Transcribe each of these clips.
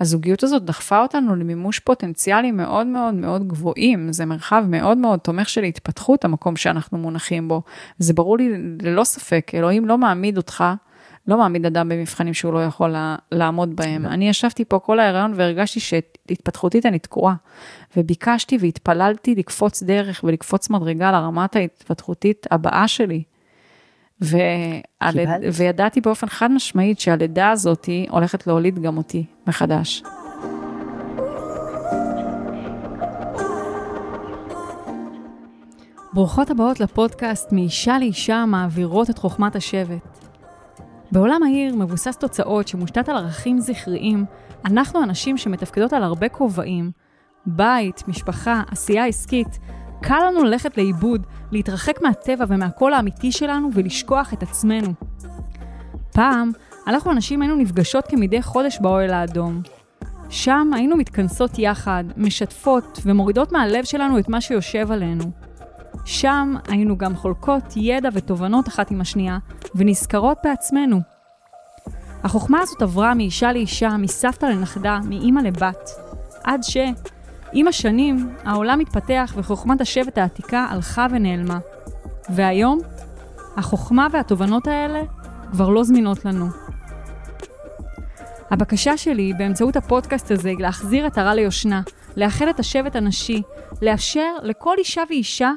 הזוגיות הזאת דחפה אותנו למימוש פוטנציאלי מאוד מאוד מאוד גבוהים, זה מרחב מאוד מאוד תומך של התפתחות, המקום שאנחנו מונחים בו, זה ברור לי ללא ספק, אלוהים לא מעמיד אותך, לא מעמיד אדם במבחנים שהוא לא יכול לעמוד בהם. אני ישבתי פה כל ההיריון והרגשתי שהתפתחותית אני תקועה, וביקשתי והתפללתי לקפוץ דרך ולקפוץ מדרגה לרמת ההתפתחותית הבאה שלי, וידעתי באופן חד משמעית שהלידה הזאת הולכת להוליד גם אותי מחדש. ברוכות הבאות לפודקאסט מאישה לאישה מעבירות את חוכמת השבט. בעולם העיר מבוסס תוצאות שמושתת על ערכים זכריים, אנחנו הנשים שמתפקדות על הרבה כובעים, בית, משפחה, עשייה עסקית, קל לנו ללכת לאיבוד, להתרחק מהטבע ומהקול האמיתי שלנו ולשכוח את עצמנו. פעם, אנחנו הנשים היינו נפגשות כמדי חודש באוהל האדום. שם היינו מתכנסות יחד, משתפות ומורידות מהלב שלנו את מה שיושב עלינו. שם היינו גם חולקות ידע ותובנות אחת עם השנייה ונזכרות בעצמנו. החוכמה הזאת עברה מאישה לאישה, מסבתא לנכדה, מאמא לבת, עד ש... עם השנים, העולם התפתח וחוכמת השבט העתיקה הלכה ונעלמה. והיום, החוכמה והתובנות האלה כבר לא זמינות לנו. הבקשה שלי באמצעות הפודקאסט הזה היא להחזיר את הרע ליושנה, לאחד את השבט הנשי, לאשר לכל אישה ואישה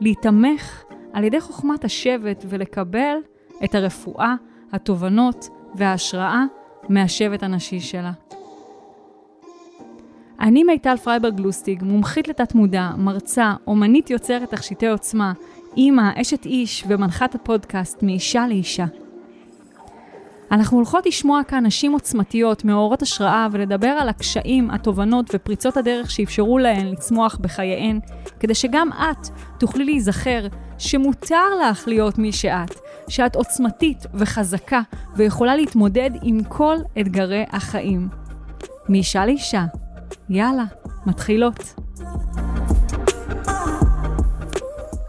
להתמך על ידי חוכמת השבט ולקבל את הרפואה, התובנות וההשראה מהשבט הנשי שלה. אני מיטל פרייבר גלוסטיג, מומחית לתת מודע, מרצה, אומנית יוצרת תכשיטי עוצמה, אימא, אשת איש ומנחת הפודקאסט מאישה לאישה. אנחנו הולכות לשמוע כאן נשים עוצמתיות, מאורות השראה ולדבר על הקשיים, התובנות ופריצות הדרך שאפשרו להן לצמוח בחייהן, כדי שגם את תוכלי להיזכר שמותר לך להיות מי שאת, שאת עוצמתית וחזקה ויכולה להתמודד עם כל אתגרי החיים. מאישה לאישה. יאללה, מתחילות.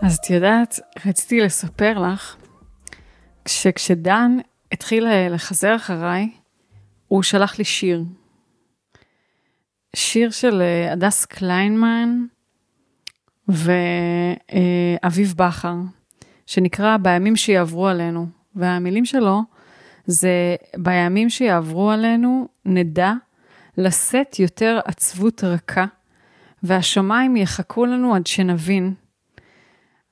אז את יודעת, רציתי לספר לך, שכשדן התחיל לחזר אחריי, הוא שלח לי שיר. שיר של הדס קליינמן ואביב בחר, שנקרא בימים שיעברו עלינו. והמילים שלו זה, בימים שיעברו עלינו נדע, לשאת יותר עצבות רכה, והשמיים יחכו לנו עד שנבין,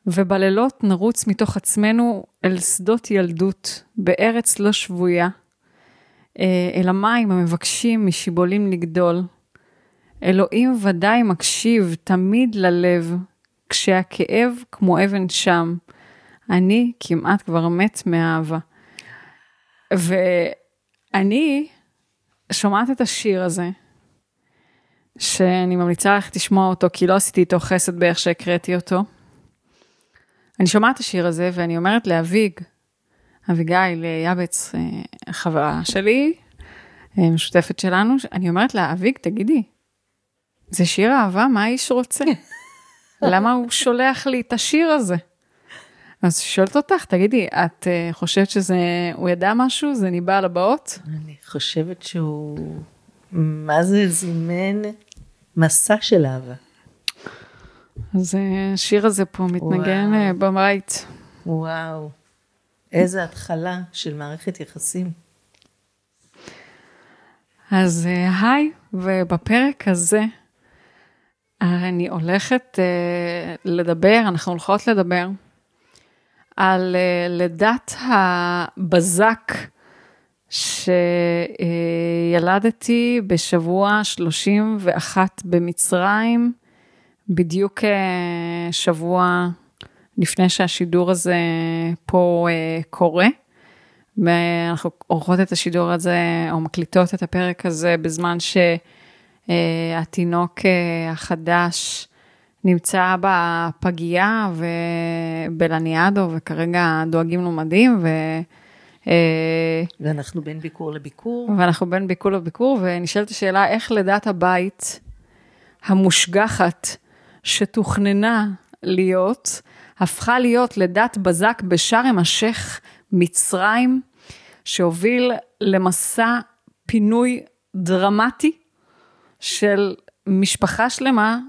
ובלילות נרוץ מתוך עצמנו אל שדות ילדות, בארץ לא שבויה, אל המים המבקשים משיבולים לגדול. אלוהים ודאי מקשיב תמיד ללב, כשהכאב כמו אבן שם, אני כמעט כבר מת מאהבה. ואני... שומעת את השיר הזה, שאני ממליצה לך תשמוע אותו, כי לא עשיתי איתו חסד באיך שהקראתי אותו. אני שומעת את השיר הזה, ואני אומרת לאביג, אביגיל יבץ, חברה שלי, משותפת שלנו, אני אומרת לה, אביג, תגידי, זה שיר אהבה, מה האיש רוצה? למה הוא שולח לי את השיר הזה? אז שואלת אותך, תגידי, את חושבת שזה, הוא ידע משהו? זה ניבא על הבאות? אני חושבת שהוא, מה זה זימן? מסע של אהבה. אז השיר הזה פה מתנגן במרית. וואו, איזה התחלה של מערכת יחסים. אז היי, ובפרק הזה, אני הולכת לדבר, אנחנו הולכות לדבר, על לידת הבזק שילדתי בשבוע 31 במצרים, בדיוק שבוע לפני שהשידור הזה פה קורה, ואנחנו עורכות את השידור הזה, או מקליטות את הפרק הזה, בזמן שהתינוק החדש, נמצא בפגייה ובלניאדו, וכרגע דואגים לו מדהים, ואנחנו בין ביקור לביקור. ואנחנו בין ביקור לביקור, ונשאלת השאלה, איך לידת הבית המושגחת שתוכננה להיות, הפכה להיות לידת בזק בשארם א-שייח מצרים, שהוביל למסע פינוי דרמטי של משפחה שלמה,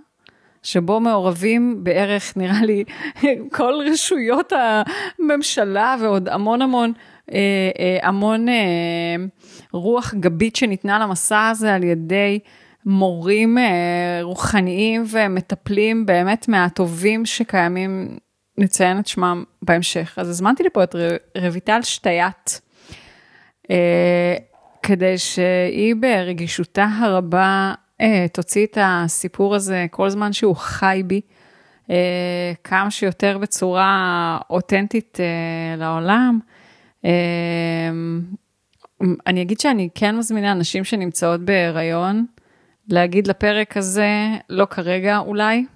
שבו מעורבים בערך, נראה לי, כל רשויות הממשלה, ועוד המון המון, רוח גבית שניתנה למסע הזה, על ידי מורים רוחניים ומטפלים באמת מהטובים שקיימים, נציין את שמם בהמשך. אז הזמנתי לפה את רויטל שטיאט, כדי שהיא ברגישותה הרבה תוציא את הסיפור הזה כל זמן שהוא חי בי, כמה שיותר בצורה אותנטית לעולם. אני אגיד שאני כן מזמינה אנשים שנמצאות בהיריון, להגיד לפרק הזה, לא כרגע אולי,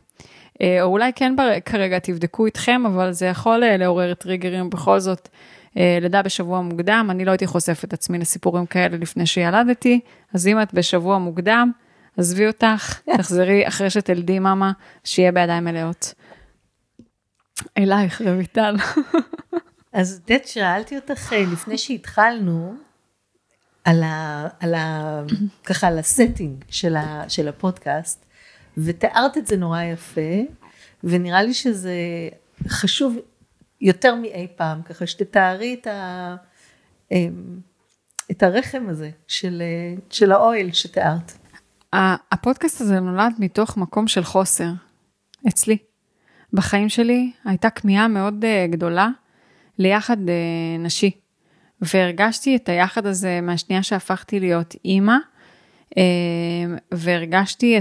או אולי כן כרגע תבדקו איתכם, אבל זה יכול לעורר טריגרים בכל זאת, לידה בשבוע מוקדם. אני לא הייתי חושפת עצמי לסיפורים כאלה לפני שילדתי, אז אם את בשבוע מוקדם, עזבי אותך, תחזרי אחרי שתלדי מאמה, שיהיה בידיים מלאות. אלייך, רויטל. אז דד, שאלתי אותך לפני שהתחלנו, ככה על הסטינג של הפודקאסט, ותיארת את זה נורא יפה, ונראה לי שזה חשוב יותר מאי פעם, ככה שתתארי את הרחם הזה של האויל שתיארת. הפודקאסט הזה נולד מתוך מקום של חוסר, אצלי. בחיים שלי הייתה כמיהה מאוד גדולה ליחד נשי, והרגשתי את היחד הזה מהשנייה שהפכתי להיות אימא, והרגשתי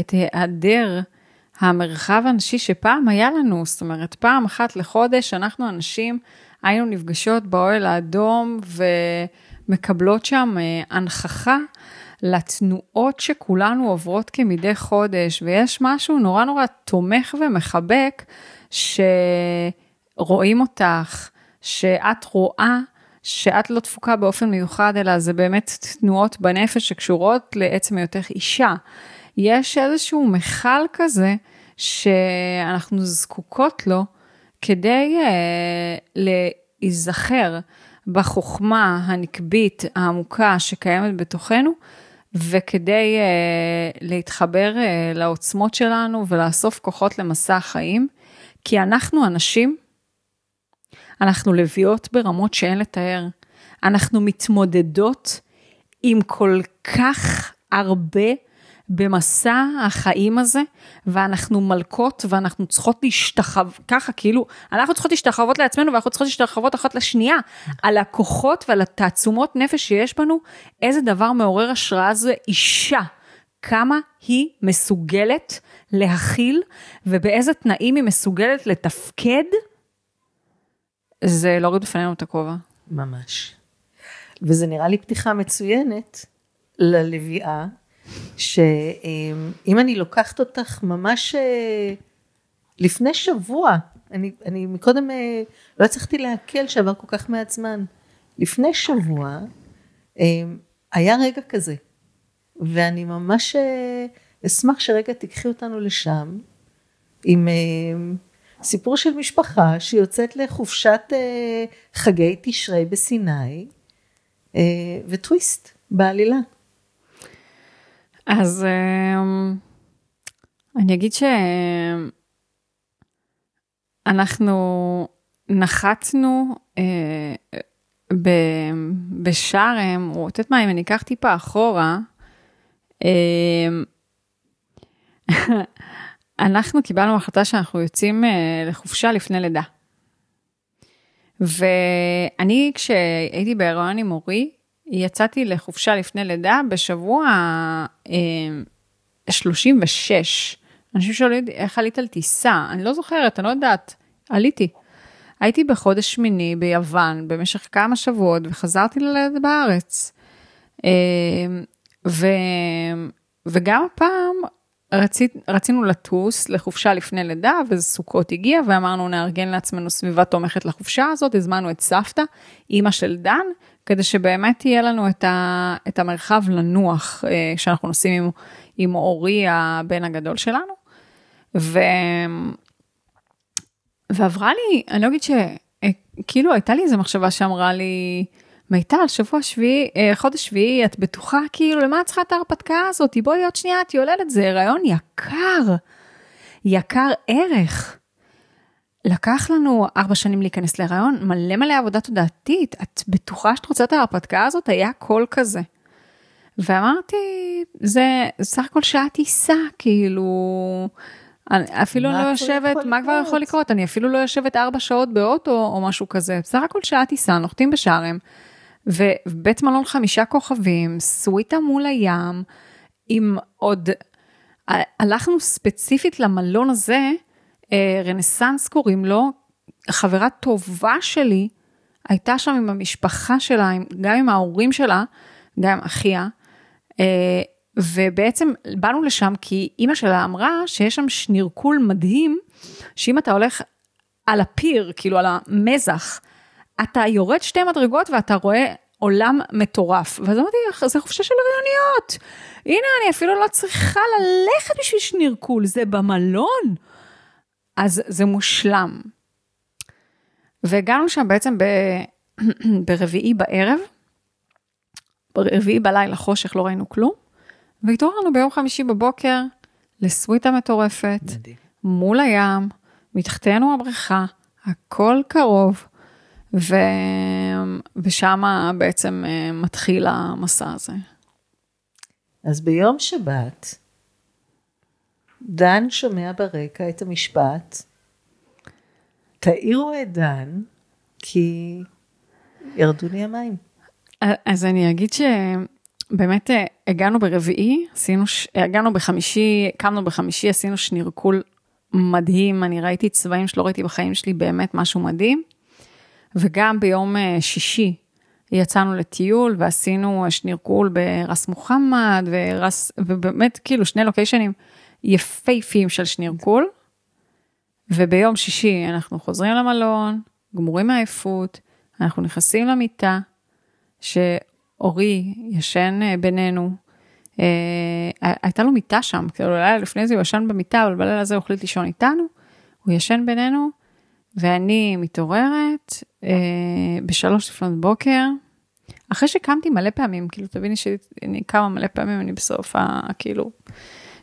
את היעדר המרחב הנשי שפעם היה לנו, זאת אומרת, פעם אחת לחודש אנחנו אנשים היינו נפגשות באוהל האדום ומקבלות שם הנחכה, לתנועות שכולנו עוברות כמדי חודש, ויש משהו נורא נורא תומך ומחבק, שרואים אותך, שאת רואה, שאת לא דפוקה באופן מיוחד, אלא זה באמת תנועות בנפש שקשורות לעצם היותך אישה. יש איזשהו מחל כזה, שאנחנו זקוקות לו, כדי להיזכר בחוכמה הנקבית העמוקה שקיימת בתוכנו, וכדי להתחבר לעוצמות שלנו ולאסוף כוחות למסע החיים, כי אנחנו אנשים, אנחנו לביאות ברמות שאין לתאר, אנחנו מתמודדות עם כל כך הרבה במסע החיים הזה, ואנחנו מלכות, ואנחנו צריכות להשתחוות, ככה כאילו, אנחנו צריכות להשתחוות לעצמנו, ואנחנו צריכות להשתחוות אחת לשנייה, על הכוחות ועל התעצומות נפש שיש בנו, איזה דבר מעורר השראה זה אישה, כמה היא מסוגלת להכיל, ובאיזה תנאים היא מסוגלת לתפקד, זה להוריד בפנינו את הכובע. ממש. וזה נראה לי פתיחה מצוינת, ללוויה, שאם אני לוקחת אותך ממש לפני שבוע, אני מקודם לא הצלחתי להקל שעבר כל כך מעט זמן, לפני שבוע היה רגע כזה, ואני ממש אשמח שרגע תיקחי אותנו לשם, עם סיפור של משפחה שיוצאת לחופשת חגי תשרי בסיני, וטוויסט בעלילה. אז אני אגיד שאנחנו נחתנו בשארם, או תת מה, אם אני אקח טיפה אחורה, אנחנו קיבלנו החלטה שאנחנו יוצאים לחופשה לפני לידה. ואני כשהייתי בהיריון עם אורי, יצאתי לחופשה לפני לידה בשבוע 36. אנשים שואלים, איך עלית על טיסה? אני לא זוכרת, אני לא יודעת. עליתי. הייתי בחודש שמיני ביוון במשך כמה שבועות, וחזרתי ללדת בארץ. וגם הפעם רצינו לטוס לחופשה לפני לידה, וסוכות הגיע, ואמרנו נארגן לעצמנו סביבה תומכת לחופשה הזאת, הזמנו את סבתא, אמא של דן, כדי שבאמת תהיה לנו את המרחב לנוח, שאנחנו נוסעים עם אורי, הבן הגדול שלנו, ועברה לי, אני לא אגיד שכאילו הייתה לי איזו מחשבה שאמרה לי, מיטל, שבוע שביעי, חודש שביעי, את בטוחה, כאילו, למה את צריכה את ההרפתקה הזאת? בואי עוד שנייה, את יולדת, זה הרעיון יקר, יקר ערך. לקח לנו 4 שנים להיכנס להרעיון, מלא מלא עבודה תודעתית, את בטוחה שאת רוצה את ההרפתקה הזאת? היה קול כזה. ואמרתי, זה סך הכל שעה טיסה, כאילו, אפילו לא יושבת, מה כבר יכול לקרות? אני אפילו לא יושבת 4 שעות באוטו או משהו כזה. בסך הכל שעה טיסה, נוחתים בשארם, ובית מלון 5 כוכבים, סוויטה מול הים, עם עוד, הלכנו ספציפית למלון הזה, רנסנס קוראים לו, חברה טובה שלי, הייתה שם עם המשפחה שלה, גם עם ההורים שלה, גם אחיה, ובעצם באנו לשם כי אמא שלה אמרה שיש שם שנירקול מדהים, שאם אתה הולך על הפיר, כאילו על המזח, אתה יורד 2 מדרגות ואתה רואה עולם מטורף. ואז אמרתי, זה חופשה של הריוניות. הנה, אני אפילו לא צריכה ללכת בשביל שנירקול, זה במלון. אז זה מושלם. והגענו שם בעצם ברביעי בערב, ברביעי בלילה חושך, לא ראינו כלום, והתעוררנו ביום חמישי בבוקר, לסוויטה מטורפת, מול הים, מתחתנו הבריכה, הכל קרוב, ושם בעצם מתחיל המסע הזה. אז ביום שבת, דן שומע ברקע את המשפט, תאירו את דן, כי ירדו לי המים. אז אני אגיד שבאמת הגענו ברביעי, הגענו בחמישי, קמנו בחמישי, עשינו שנירקול מדהים, אני ראיתי צבעים שלא ראיתי בחיים שלי, באמת משהו מדהים, וגם ביום שישי יצאנו לטיול, ועשינו שנירקול ברס מוחמד, ובאמת כאילו 2 לוקיישנים יפהפיים של שנירקול, וביום שישי אנחנו חוזרים למלון, גמורים מהעייפות, אנחנו נכנסים למיטה, שאורי ישן בינינו, הייתה לו מיטה שם, כאילו לילה לפני זה הוא ישן במיטה, אבל בלילה הזה הוא החליט לישון איתנו, הוא ישן בינינו, ואני מתעוררת, ב3:00 בבוקר, אחרי שקמתי מלא פעמים, כאילו תביני שאני קמה מלא פעמים, אני בסוף כאילו,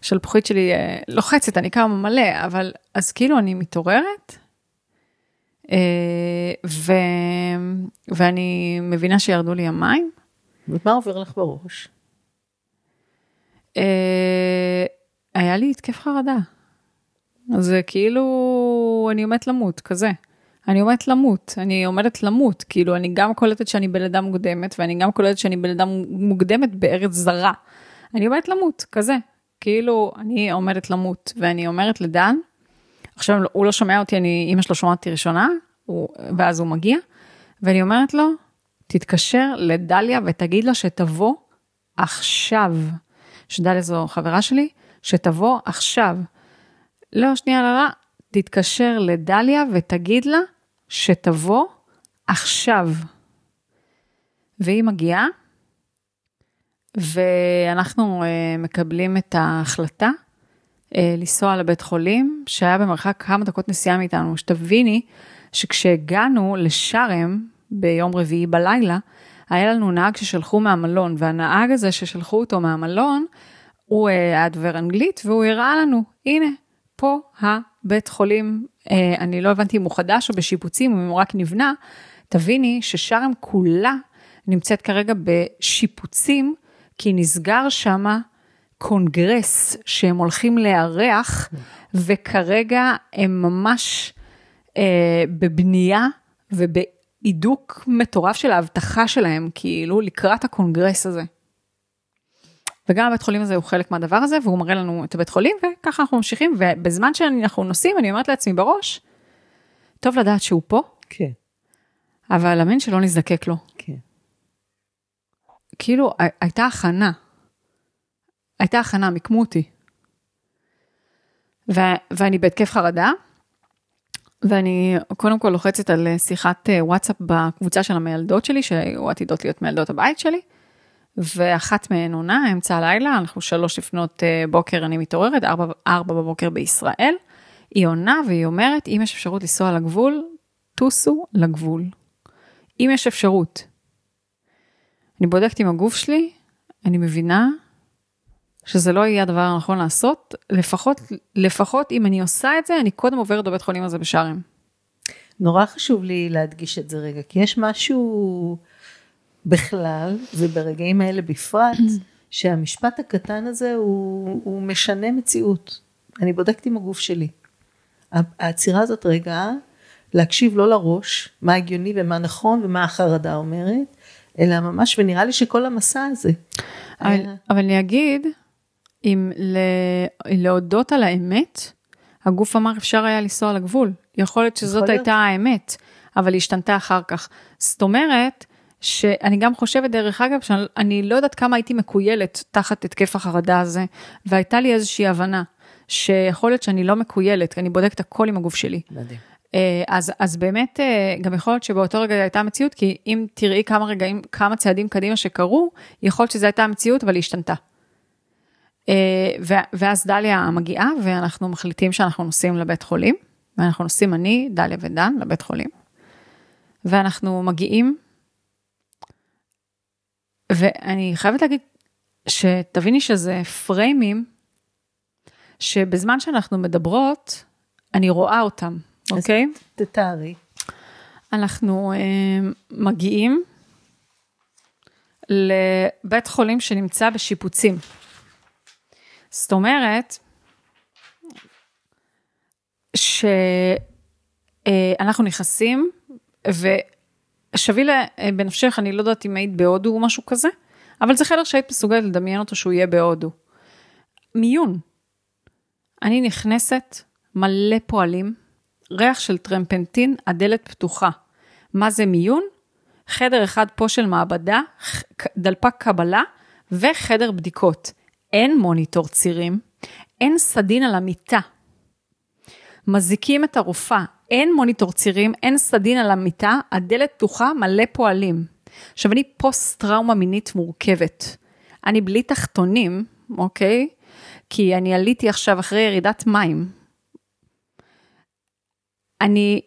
שלפוחית שלי לוחצת, אני קמה מלא, אבל אז כאילו אני מתעוררת, ואני מבינה שירדו לי המים. ומה עובר לך בראש? היה לי התקף חרדה. זה כאילו, אני עומדת למות, כזה. אני עומדת למות, כאילו, אני גם קולטת שאני בלידה מוקדמת, ואני גם קולטת שאני בלידה מוקדמת בארץ זרה. אני עומדת למות, כזה. כאילו, אני עומדת למות, ואני אומרת לדן, עכשיו הוא לא שומע אותי, אמא שלו שומעת אותי ראשונה, ואז הוא מגיע, ואני אומרת לו, תתקשר לדליה ותגיד לה שתבוא עכשיו, שדליה זו חברה שלי, שתבוא עכשיו. לא, שנייה לראה, תתקשר לדליה ותגיד לה שתבוא עכשיו. והיא מגיעה, ואנחנו מקבלים את ההחלטה, לנסוע לבית חולים, שהיה במרחק כמה דקות נסיעה מאיתנו, שתביני שכשהגענו לשארם, ביום רביעי בלילה, היה לנו נהג ששלחו מהמלון, והנהג הזה ששלחו אותו מהמלון, הוא היה דובר אנגלית, והוא הראה לנו, הנה, פה הבית חולים, אני לא הבנתי אם הוא חדש או בשיפוצים, אם הוא רק נבנה, תביני ששארם כולה נמצאת כרגע בשיפוצים, כי נסגר שמה, קונגרס שהם הולכים לארח, וכרגע הם ממש בבנייה ובעידוק מטורף של ההבטחה שלהם, כאילו לקראת הקונגרס הזה. וגם הבית חולים הזה הוא חלק מהדבר הזה, והוא מראה לנו את הבית חולים, וככה אנחנו ממשיכים, ובזמן שאנחנו נוסעים, אני אומרת לעצמי בראש, טוב לדעת שהוא פה, כן. אבל אמין שלא נזדקק לו. כן. כאילו הייתה הכנה, הייתה הכנה, מקמו אותי. ואני בהתקף חרדה, ואני קודם כל לוחצת על שיחת וואטסאפ בקבוצה של המילדות שלי, שהיו עתידות להיות מילדות הבית שלי, ואחת מהן עונה, אמצע הלילה, אנחנו 3:00 לפנות בוקר, אני מתעוררת, 4:00 בבוקר בישראל, היא עונה והיא אומרת, אם יש אפשרות לנסוע לגבול, תוסו לגבול. אם יש אפשרות. אני בודקת עם הגוף שלי, אני מבינה שזה לא יהיה הדבר הנכון לעשות, לפחות אם אני עושה את זה, אני קודם עוברת לבית חולים הזה בשערים. נורא חשוב לי להדגיש את זה רגע, כי יש משהו בכלל, וברגעים האלה בפרט, שהמשפט הקטן הזה הוא משנה מציאות. אני בודקת עם הגוף שלי. העצירה הזאת רגע, להקשיב לא לראש, מה הגיוני ומה נכון ומה החרדה אומרת, אלא ממש, ונראה לי שכל המסע הזה. אבל אני אגיד, אם להודות על האמת, הגוף אמר אפשר היה לנסוע לגבול. יכול להיות שזאת הייתה האמת, אבל היא השתנתה אחר כך. זאת אומרת, שאני גם חושבת דרך אגב, שאני לא יודעת כמה הייתי מקוילת תחת התקף החרדה הזה, והייתה לי איזושהי הבנה, שיכול להיות שאני לא מקוילת, כי אני בודקת הכל עם הגוף שלי. מדהים. אז באמת גם יכול להיות שבאותו רגע הייתה המציאות, כי אם תראי כמה רגעים, כמה צעדים קדימה שקרו, יכול להיות שזו הייתה המציאות, אבל היא השתנתה. ואז דליה מגיעה, ואנחנו מחליטים שאנחנו נוסעים לבית חולים, ואנחנו נוסעים אני, דליה ודן, לבית חולים, ואנחנו מגיעים, ואני חייבת להגיד, שתביני שזה פריימים, שבזמן שאנחנו מדברות, אני רואה אותם, אוקיי? תתארי. אנחנו מגיעים לבית חולים שנמצא בשיפוצים. זאת אומרת, שאנחנו נכנסים, ושווה בנפשך, אני לא יודעת אם היית בהודו או משהו כזה, אבל זה חדר שהיית מסוגלת לדמיין אותו שהוא יהיה בהודו. מיון. אני נכנסת, מלא פועלים, ריח של טרמפנטין, הדלת פתוחה. מה זה מיון? חדר אחד פה של מעבדה, דלפק קבלה, וחדר בדיקות. אין מוניטור צירים, אין סדין על המיטה. מזיקים את הרופאה, אין מוניטור צירים, אין סדין על המיטה, הדלת פתוחה, מלא פועלים. עכשיו אני פוסט טראומה מינית מורכבת. אני בלי תחתונים, אוקיי? כי אני עליתי עכשיו אחרי ירידת מים. אני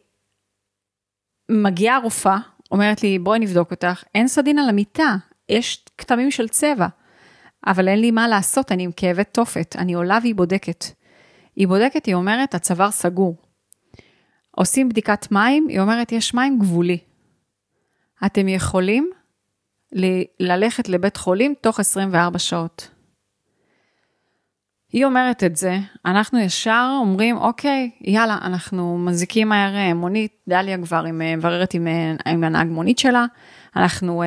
מגיעה רופאה, אומרת לי, בואי נבדוק אותך, אין סדין על המיטה, יש כתמים של צבע, אבל אין לי מה לעשות, אני עם כאבת תופת, אני עולה והיא בודקת. היא בודקת, היא אומרת, הצוואר סגור. עושים בדיקת מים, היא אומרת, יש מים גבולי. אתם יכולים ללכת לבית חולים תוך 24 שעות. היא אומרת את זה, אנחנו ישר אומרים, אוקיי, יאללה, אנחנו מזיקים מהר מונית, דליה כבר מבררת עם הנהג מונית שלה, אנחנו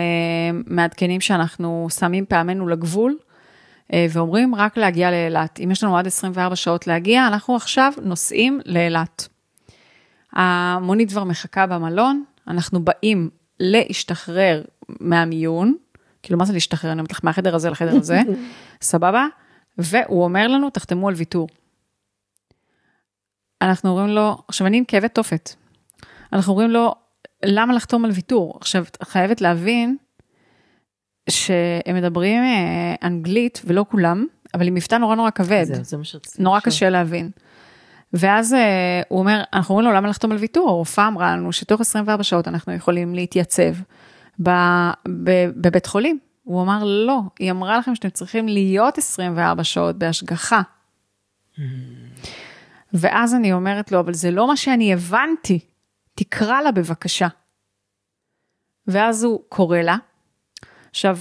מעדכנים שאנחנו שמים פעמנו לגבול, ואומרים רק להגיע לאילת. אם יש לנו עד 24 שעות להגיע, אנחנו עכשיו נוסעים לאילת. המונית כבר מחכה במלון, אנחנו באים להשתחרר מהמיון, כאילו מה זה להשתחרר? אני אומרת לך מהחדר הזה לחדר הזה, סבבה? והוא אומר לנו, תחתמו על ויתור. אנחנו אומרים לו, עכשיו אני עם כאבת תופת. אנחנו אומרים לו, למה לחתום על ויתור? עכשיו, חייבת להבין, שהם מדברים אנגלית, ולא כולם, אבל עם מבטא נורא נורא כבד. זה נורא קשה להבין. ואז הוא אומר, אנחנו אומרים לו, למה לחתום על ויתור? הרופאה אמרה לנו, שתוך 24 שעות אנחנו יכולים להתייצב, בבית חולים. הוא אמר, לא, היא אמרה לכם שאתם צריכים להיות 24 שעות בהשגחה. ואז אני אומרת לו, אבל זה לא מה שאני הבנתי, תקרא לה בבקשה. ואז הוא קורא לה. עכשיו,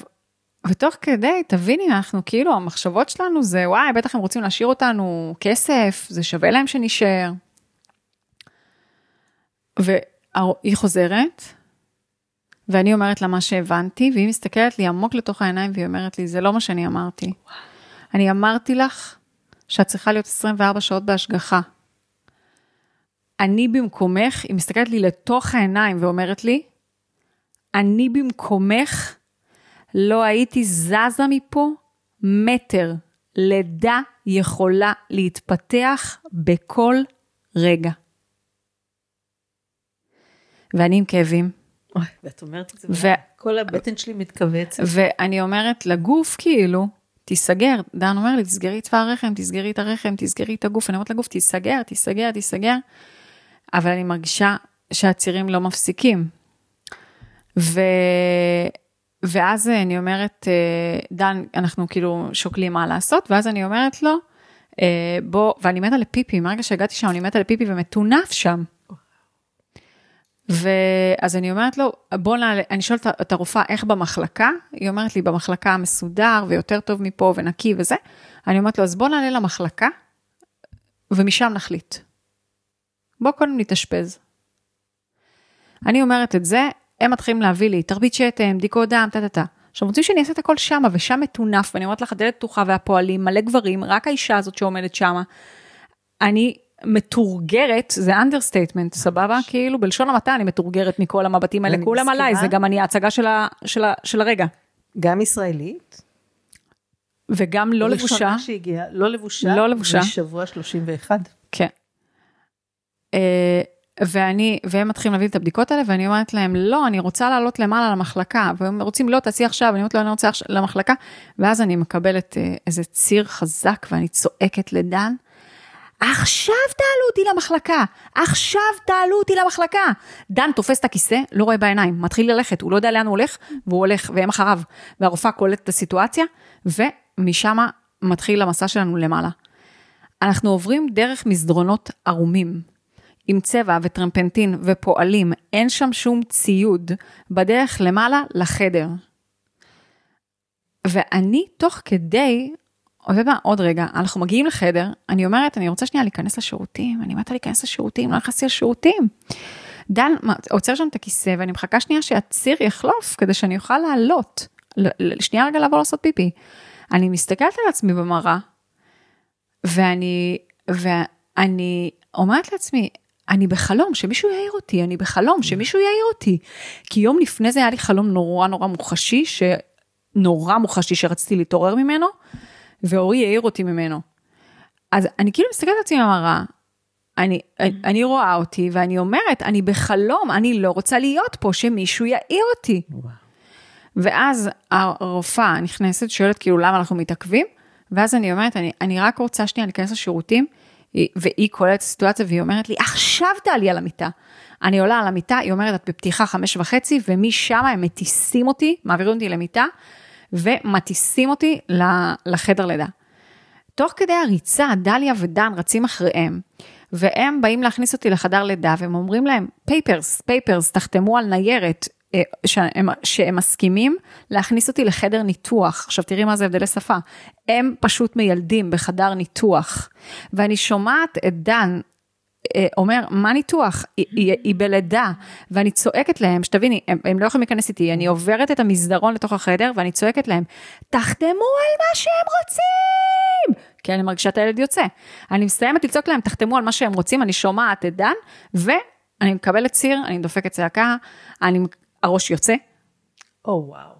ותוך כדי, תביני, אנחנו כאילו, המחשבות שלנו זה, וואי, בטח הם רוצים להשאיר אותנו כסף, זה שווה להם שנשאר. והיא חוזרת, ואני אומרת לה מה שהבנתי, והיא מסתכלת לי עמוק לתוך העיניים, והיא אומרת לי, זה לא מה שאני אמרתי. וואו. אני אמרתי לך, שאת צריכה להיות 24 שעות בהשגחה. אני במקומך, היא מסתכלת לי לתוך העיניים, ואומרת לי, אני במקומך, לא הייתי זזה מפה, מטר, לידה יכולה להתפתח, בכל רגע. ואני עם כאבים, ואת אומרת את זה, וכל הבטן שלי מתכווץ. ואני אומרת לגוף כאילו, תיסגר, דן אומר לי, תסגרי צבא הרחם, תסגרי את הרחם, תסגרי את הגוף, אני אומרת לגוף, תיסגר, תיסגר, תיסגר, אבל אני מרגישה שהצירים לא מפסיקים. ואז אני אומרת, דן, אנחנו כאילו שוקלים מה לעשות, ואז אני אומרת לו, בוא, ואני מתה לפיפי, מרגע שהגעתי שם, אני מתה לפיפי ומתונף שם. ואז אני אומרת לו, בוא נעלה, אני שואלת את הרופאה, איך במחלקה? היא אומרת לי, במחלקה מסודר, ויותר טוב מפה, ונקי וזה. אני אומרת לו, אז בוא נעלה למחלקה, ומשם נחליט. בוא קודם נתאשפז. אני אומרת את זה, הם מתחילים להביא לי, תרבית שתם, דיקות דם, תתתה. עכשיו רוצים שאני אעשה את הכל שמה, ושם מתונף, ואני אומרת לך, דלת פתוחה והפועלים, מלא גברים, רק האישה הזאת שעומדת שמה. אני מתורגרת, זה אנדרסטייטמנט, סבבה? כאילו, בלשון המעטה, אני מתורגרת מכל המבטים האלה, כולם עליי, זה גם אני ההצגה של הרגע. גם ישראלית? וגם לא לבושה. ראשונה שהגיעה, לא לבושה. לא לבושה. בשבוע 31. כן. והם מתחילים להביא את הבדיקות האלה, ואני אומרת להם, לא, אני רוצה לעלות למעלה למחלקה, והם רוצים, לא, תעשי עכשיו, ואני אומרת, לא, אני רוצה למחלקה, ואז אני מקבלת איזה ציר חזק, ואני צועקת לדן, עכשיו תעלו אותי למחלקה, עכשיו תעלו אותי למחלקה. דן תופס את הכיסא, לא רואה בעיניים, מתחיל ללכת, הוא לא יודע לאן הוא הולך, והוא הולך, והם אחריו, והרופאה קולטת את הסיטואציה, ומשם מתחיל המסע שלנו למעלה. אנחנו עוברים דרך מסדרונות ערומים, עם צבע וטרמפנטין ופועלים, אין שם שום ציוד, בדרך למעלה לחדר. ואני תוך כדי, עוד רגע, אנחנו מגיעים לחדר, אני אומרת, אני רוצה שנייה להיכנס לשירותים, אני מתה להיכנס לשירותים, לא נכנסתי לשירותים. דן, עוצר שם את הכיסא, ואני מחכה שנייה שהציר יחלוף, כדי שאני אוכל לעלות, שנייה רגע לבוא לעשות פיפי. אני מסתכלת על עצמי במראה, ואני אומרת לעצמי, אני בחלום שמישהו יעיר אותי, אני בחלום שמישהו יעיר אותי, כי יום לפני זה היה לי חלום נורא נורא מוחשי, נורא מוחשי שרציתי להתעורר ממנו, ואורי יעיר אותי ממנו. אז אני כאילו מסתכלת עצמי במראה, אני רואה אותי, ואני אומרת, אני בחלום, אני לא רוצה להיות פה, שמישהו יעיר אותי. ואז הרופאה נכנסת, שואלת כאילו למה אנחנו מתעכבים, ואז אני אומרת, אני רק רוצה שנייה להיכנס לשירותים, והיא קולטת סיטואציה, והיא אומרת לי, עכשיו תעלי על המיטה. אני עולה על המיטה, היא אומרת, את בפתיחה 5.5, ומשם הם מטיסים אותי, מעבירים אותי למיטה, ומטיסים אותי לחדר לידה. תוך כדי הריצה, דליה ודן רצים אחריהם, והם באים להכניס אותי לחדר לידה, והם אומרים להם, פייפרס, פייפרס, תחתמו על ניירת, שהם מסכימים להכניס אותי לחדר ניתוח. עכשיו תראי מה זה הבדלי שפה. הם פשוט מילדים בחדר ניתוח. ואני שומעת את דן אומר, מה ניתוח? היא בלידה. ואני צועקת להם, שתביני, הם לא יכולים להיכנס איתי, אני עוברת את המסדרון לתוך החדר, ואני צועקת להם, תחתמו על מה שהם רוצים! כי אני מרגישה את הילד יוצא. אני מסיימת לצעוק להם, תחתמו על מה שהם רוצים, אני שומעת את דן, ואני מקבלת ציר, אני דופקת צעקה, הראש יוצא. או וואו.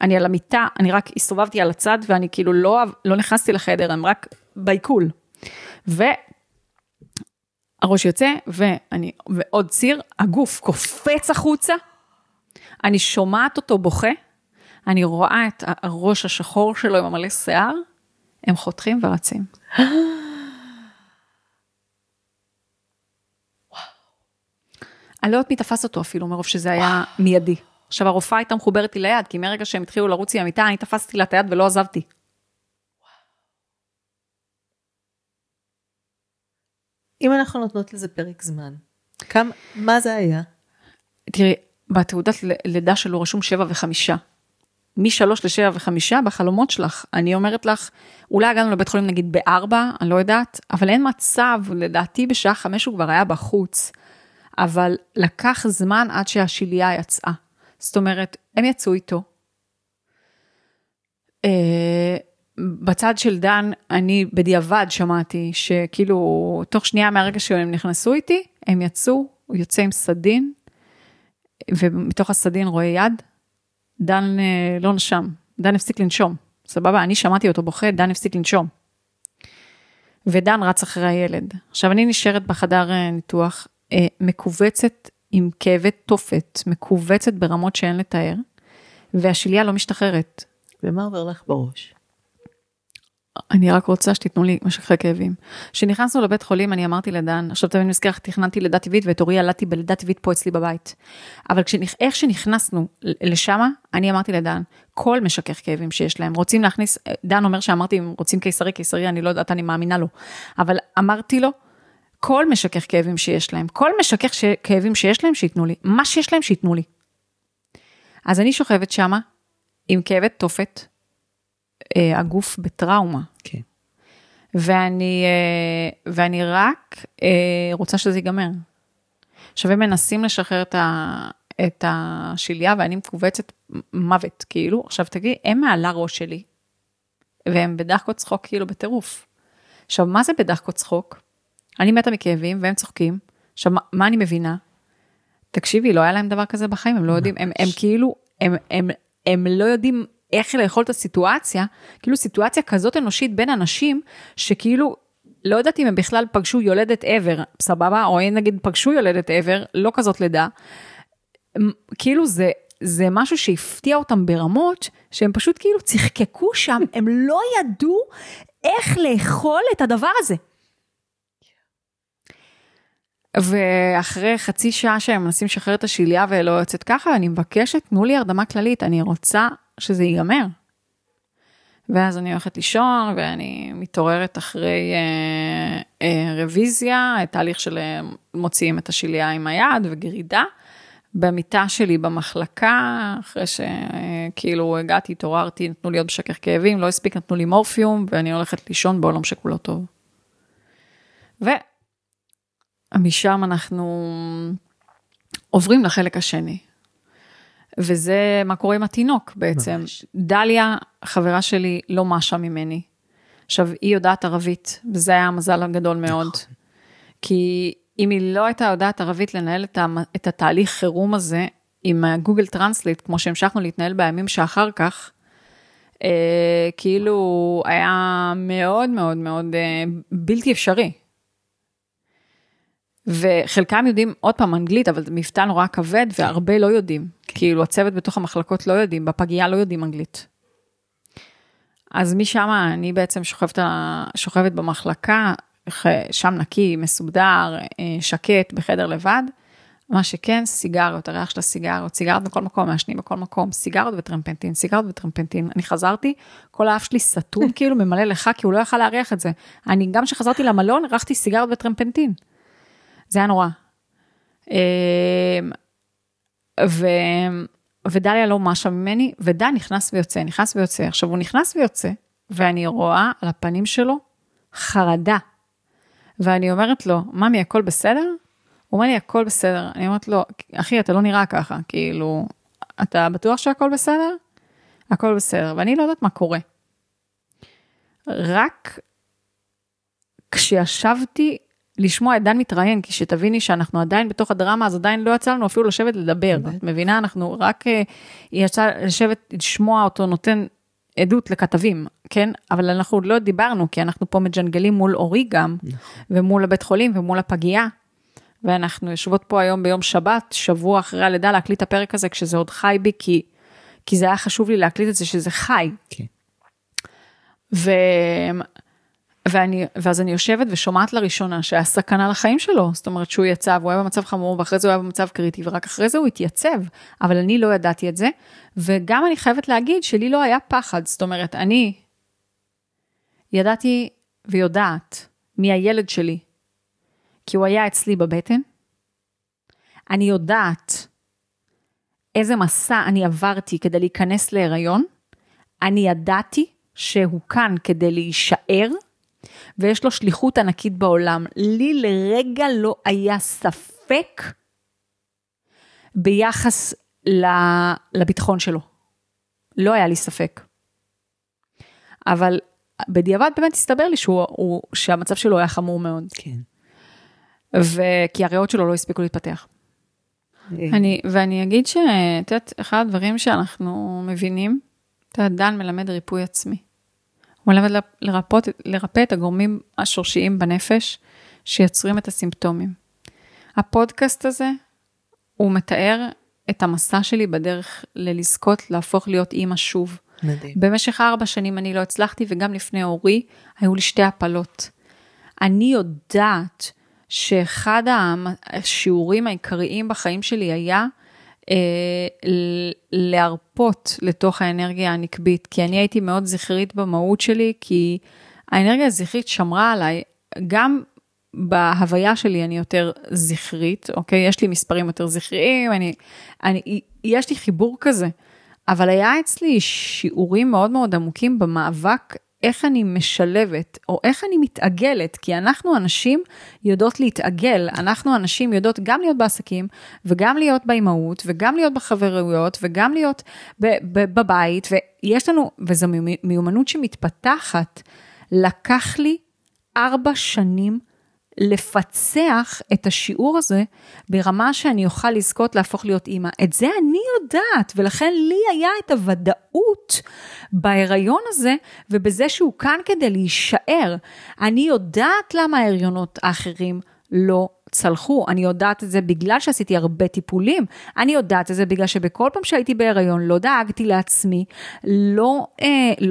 אני על המיטה, אני רק הסתובבתי על הצד, ואני כאילו לא נכנסתי לחדר, אני רק בעיכול. והראש יוצא, ועוד ציר, הגוף קופץ החוצה, אני שומעת אותו בוכה, אני רואה את הראש השחור שלו, עם המלא שיער, הם חותכים ורצים. אני לא יודעת מי תפס אותו אפילו, מרוב שזה היה מיידי. עכשיו הרופאה הייתה מחוברת לי ליד, כי מרגע שהם התחילו לרוץ לי המיטה, אני תפסתי לה את היד ולא עזבתי. אם אנחנו נותנות לזה פרק זמן, מה זה היה? תראי, בתעודת לידה שלו רשום 7.5. מ-3 ל-7.5 בחלומות שלך. אני אומרת לך, אולי הגענו לבית חולים נגיד ב-4, אני לא יודעת, אבל אין מצב, לדעתי בשעה 5 הוא כבר היה בחוץ. אבל לקח זמן עד שהשיליה יצאה. זאת אומרת, הם יצאו איתו. בצד של דן, אני בדיעבד שמעתי, שכאילו, תוך שנייה מהרגע שהם נכנסו איתי, הם יצאו, הוא יוצא עם סדין, ומתוך הסדין רואה יד, דן לא נשם, דן הפסיק לנשום. סבבה, אני שמעתי אותו בוכה, דן הפסיק לנשום. ודן רץ אחרי הילד. עכשיו, אני נשארת בחדר ניתוח, מקובצת עם כאבת תופת, מקובצת ברמות שאין לתאר, והשיליה לא משתחררת. ומה עבר לך בראש? אני רק רוצה שתיתנו לי משככי כאבים. כשנכנסנו לבית חולים, אני אמרתי לדן, עכשיו תמיד מזכירך, תכננתי לידה טבעית, ואת אורי עלתי בלידה טבעית פה אצלי בבית. אבל איך שנכנסנו לשם, אני אמרתי לדן, כל משכך כאבים שיש להם, רוצים להכניס, דן אומר שאמרתי, אם רוצים קיסרי, קיסרי, אני לא יודעת, אני מאמינה לו. אבל אמרתי לו, כל משכך כאבים שיש להם, כל משכך כאבים שיש להם, שיתנו לי. מה שיש להם, שיתנו לי. אז אני שוכבת שמה, עם כאבת תופת, הגוף בטראומה. כן. ואני רק רוצה שזה ייגמר. עכשיו הם מנסים לשחרר את השיליה, ואני מקובצת מוות, כאילו. עכשיו תגיד, הם מעלה ראש שלי, והם בדחקות צחוק, כאילו בטירוף. עכשיו, מה זה בדחקות צחוק? אני מתה מכאבים, והם צוחקים. עכשיו, מה אני מבינה? תקשיבי, לא היה להם דבר כזה בחיים, הם לא יודעים, הם כאילו, הם לא יודעים איך לאכול את הסיטואציה, כאילו סיטואציה כזאת אנושית בין אנשים, שכאילו, לא יודעת אם הם בכלל פגשו יולדת עבר, סבבה, או נגיד פגשו יולדת עבר, לא כזאת לידה, כאילו זה משהו שהפתיע אותם ברמות, שהם פשוט כאילו צחקקו שם, הם לא ידעו איך לאכול את הדבר הזה. ואחרי חצי שעה שהם מנסים לשחרר את השיליה ולא יוצאת ככה, אני מבקשת, תנו לי הרדמה כללית, אני רוצה שזה ייגמר. ואז אני הולכת לישון, ואני מתעוררת אחרי רוויזיה, תהליך של מוציאים את השיליה עם היד וגרידה, במיטה שלי במחלקה, אחרי שכאילו הגעתי, התעוררתי, נתנו לי עוד משכך כאבים, לא הספיק, נתנו לי מורפיום, ואני הולכת לישון בעולם שכולו טוב. משם אנחנו עוברים לחלק השני. וזה מה קורה עם התינוק בעצם. ממש. דליה, חברה שלי, לא משה ממני. עכשיו, היא יודעת ערבית, וזה היה המזל הגדול מאוד. נכון. כי אם היא לא הייתה יודעת ערבית לנהל את התהליך חירום הזה, עם גוגל טרנסליט, כמו שהמשכנו להתנהל בימים שאחר כך, כאילו היה מאוד מאוד מאוד בלתי אפשרי. וחלקם יודעים עוד פעם אנגלית, אבל מבטא נורא כבד, והרבה לא יודעים. כאילו הצוות בתוך המחלקות לא יודעים, בפגיעה לא יודעים אנגלית. אז משם אני בעצם שוכבת במחלקה, שם נקי, מסודר, שקט, בחדר לבד. מה שכן, סיגריות, הריח של הסיגריות, סיגריות בכל מקום, מעשנים בכל מקום, סיגריות וטרמפנטין, סיגריות וטרמפנטין. אני חזרתי, כל האף שלי סתום, כאילו ממלא לך, כי הוא לא יכל להריח את זה. אני גם שחזרתי למלון, רחתי סיגריות וטרמפנטין. זה היה נורא. ודליה לא משה ממני, ודן נכנס ויוצא, נכנס ויוצא. עכשיו הוא נכנס ויוצא, ואני רואה על הפנים שלו חרדה. ואני אומרת לו, ממי, הכל בסדר? הוא אומר לי, הכל בסדר. אני אומרת לו, אחי, אתה לא נראה ככה, כאילו, אתה בטוח שהכל בסדר? הכל בסדר. ואני לא יודעת מה קורה. רק כשישבתי, לשמוע את דן מתראיין, כי שתביני שאנחנו עדיין בתוך הדרמה, אז עדיין לא יצא לנו אפילו לשבת לדבר. את מבינה, אנחנו רק יצא לשבת, לשמוע אותו נותן עדות לכתבים, כן? אבל אנחנו לא דיברנו, כי אנחנו פה מג'נגלים מול אורי גם, ומול הבית חולים ומול הפגיעה, ואנחנו יושבות פה היום ביום שבת, שבוע אחרי הלידה, להקליט את הפרק הזה, כשזה עוד חי בי, כי זה היה חשוב לי להקליט את זה, שזה חי. כן. ואז אני יושבת ושומעת לראשונה שהסכנה לחיים שלו, זאת אומרת שהוא יצב, הוא היה במצב חמור, ואחרי זה הוא היה במצב קריטי, ורק אחרי זה הוא התייצב, אבל אני לא ידעתי את זה, וגם אני חייבת להגיד שלי לא היה פחד, זאת אומרת, אני ידעתי ויודעת מי הילד שלי, כי הוא היה אצלי בבטן, אני יודעת איזה מסע אני עברתי כדי להיכנס להיריון, אני ידעתי שהוא כאן כדי להישאר, ויש לו שליחות ענקית בעולם. לי לרגע לא היה ספק ביחס לביטחון שלו. לא היה לי ספק. אבל בדיעבד באמת הסתבר לי שהמצב שלו היה חמור מאוד. כן. וכי הריאות שלו לא הספיקו להתפתח. ואני אגיד שאחד הדברים שאנחנו מבינים, דן מלמד ריפוי עצמי. הוא מלמד לרפא את הגורמים השורשיים בנפש, שיצרים את הסימפטומים. הפודקאסט הזה, הוא מתאר את המסע שלי בדרך ללזכות, להפוך להיות אימא שוב. מדהים. במשך 4 שנים אני לא הצלחתי, וגם לפני אורי, היו לי 2 הפלות. אני יודעת שאחד השיעורים העיקריים בחיים שלי היה להרפות לתוך האנרגיה הנקבית, כי אני הייתי מאוד זכרית במהות שלי, כי האנרגיה הזכרית שמרה עליי, גם בהוויה שלי אני יותר זכרית, אוקיי? יש לי מספרים יותר זכריים, יש לי חיבור כזה, אבל היה אצלי שיעורים מאוד מאוד עמוקים במאבק, איך אני משלבת, או איך אני מתעגלת, כי אנחנו אנשים יודעות להתעגל, אנחנו אנשים יודעות גם להיות בעסקים, וגם להיות באימהות, וגם להיות בחברויות, וגם להיות בבית, ויש לנו, וזו מיומנות שמתפתחת, לקח לי 4 שנים לפצח את השיעור הזה, ברמה שאני אוכל לזכות להפוך להיות אימא. את זה אני יודעת, ולכן לי היה את הוודאות בהיריון הזה, ובזה שהוא כאן כדי להישאר. אני יודעת למה ההיריונות האחרים לא צלחו. אני יודעת את זה בגלל שעשיתי הרבה טיפולים. אני יודעת את זה בגלל שבכל פעם שהייתי בהיריון, לא דאגתי לעצמי, לא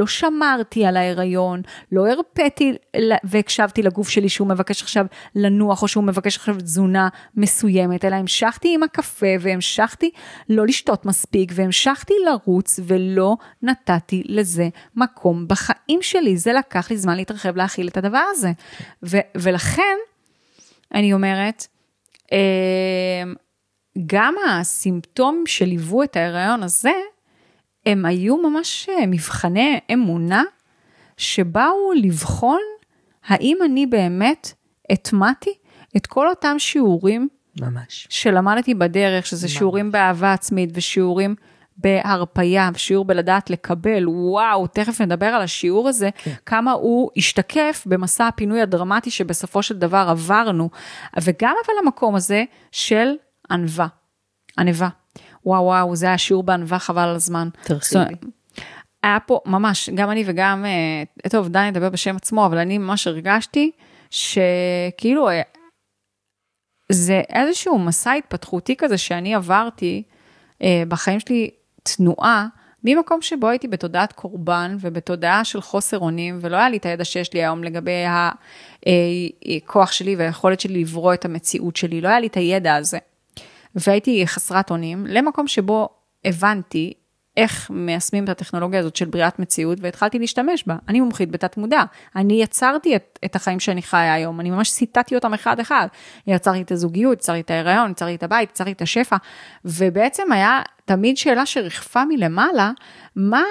שמרתי על ההיריון, לא הרפאתי והקשבתי לגוף שלי שהוא מבקש עכשיו לנוח, או שהוא מבקש עכשיו תזונה מסוימת, אלא המשכתי עם הקפה, והמשכתי לא לשתות מספיק, והמשכתי לרוץ, ולא נתתי לזה מקום בחיים שלי. זה לקח לי זמן להתרחב להכיל את הדבר הזה. ולכן, אני אומרת, גם הסימפטום שליוו את ההיריון הזה, הם היו ממש מבחני אמונה, שבאו לבחון, האם אני באמת התמתי את כל אותם שיעורים, ממש. שלמדתי בדרך, שזה ממש. שיעורים באהבה עצמית, ושיעורים בהרפאיה, ושיעור בלדעת לקבל, וואו, תכף נדבר על השיעור הזה, כן. כמה הוא השתקף במסע הפינוי הדרמטי, שבסופו של דבר עברנו, וגם אבל המקום הזה, של ענווה, ענווה, וואו וואו, זה היה שיעור בענווה, חבל על הזמן, תרחיבי, היה פה ממש, גם אני וגם, טוב, דני נדבר בשם עצמו, אבל אני ממש הרגשתי, שכאילו, זה איזשהו מסע התפתחותי כזה, שאני עברתי, בחיים שלי, תנועה, ממקום שבו הייתי בתודעת קורבן, ובתודעה של חוסר אונים, ולא היה לי את הידע שיש לי היום לגבי הכוח שלי, והיכולת שלי לברוא את המציאות שלי, לא היה לי את הידע הזה, והייתי חסרת אונים, למקום שבו הבנתי, איך מיישמים את הטכנולוגיה הזאת של בריאת מציאות, והתחלתי להשתמש בה, אני מומחית בתת מודע, אני יצרתי את החיים שאני חיה היום, אני ממש סיטטתי אותם אחד אחד, יצרתי את הזוגיות, יצרתי את ההיריון, יצרתי את הבית, יצרתי את השפע, ובעצם היה תמיד שאלה שרחפה מלמעלה, מה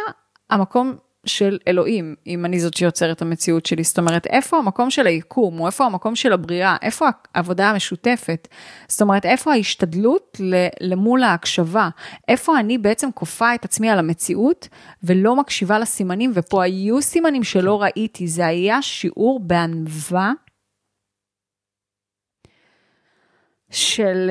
המקום של אלוהים, אם אני זאת שיוצרת את המציאות שלי, זאת אומרת, איפה המקום של היקום, או איפה המקום של הבריאה, איפה העבודה המשותפת, זאת אומרת, איפה ההשתדלות למול ההקשבה, איפה אני בעצם כופה את עצמי על המציאות, ולא מקשיבה לסימנים, ופה היו סימנים שלא ראיתי, זה היה שיעור בענווה, של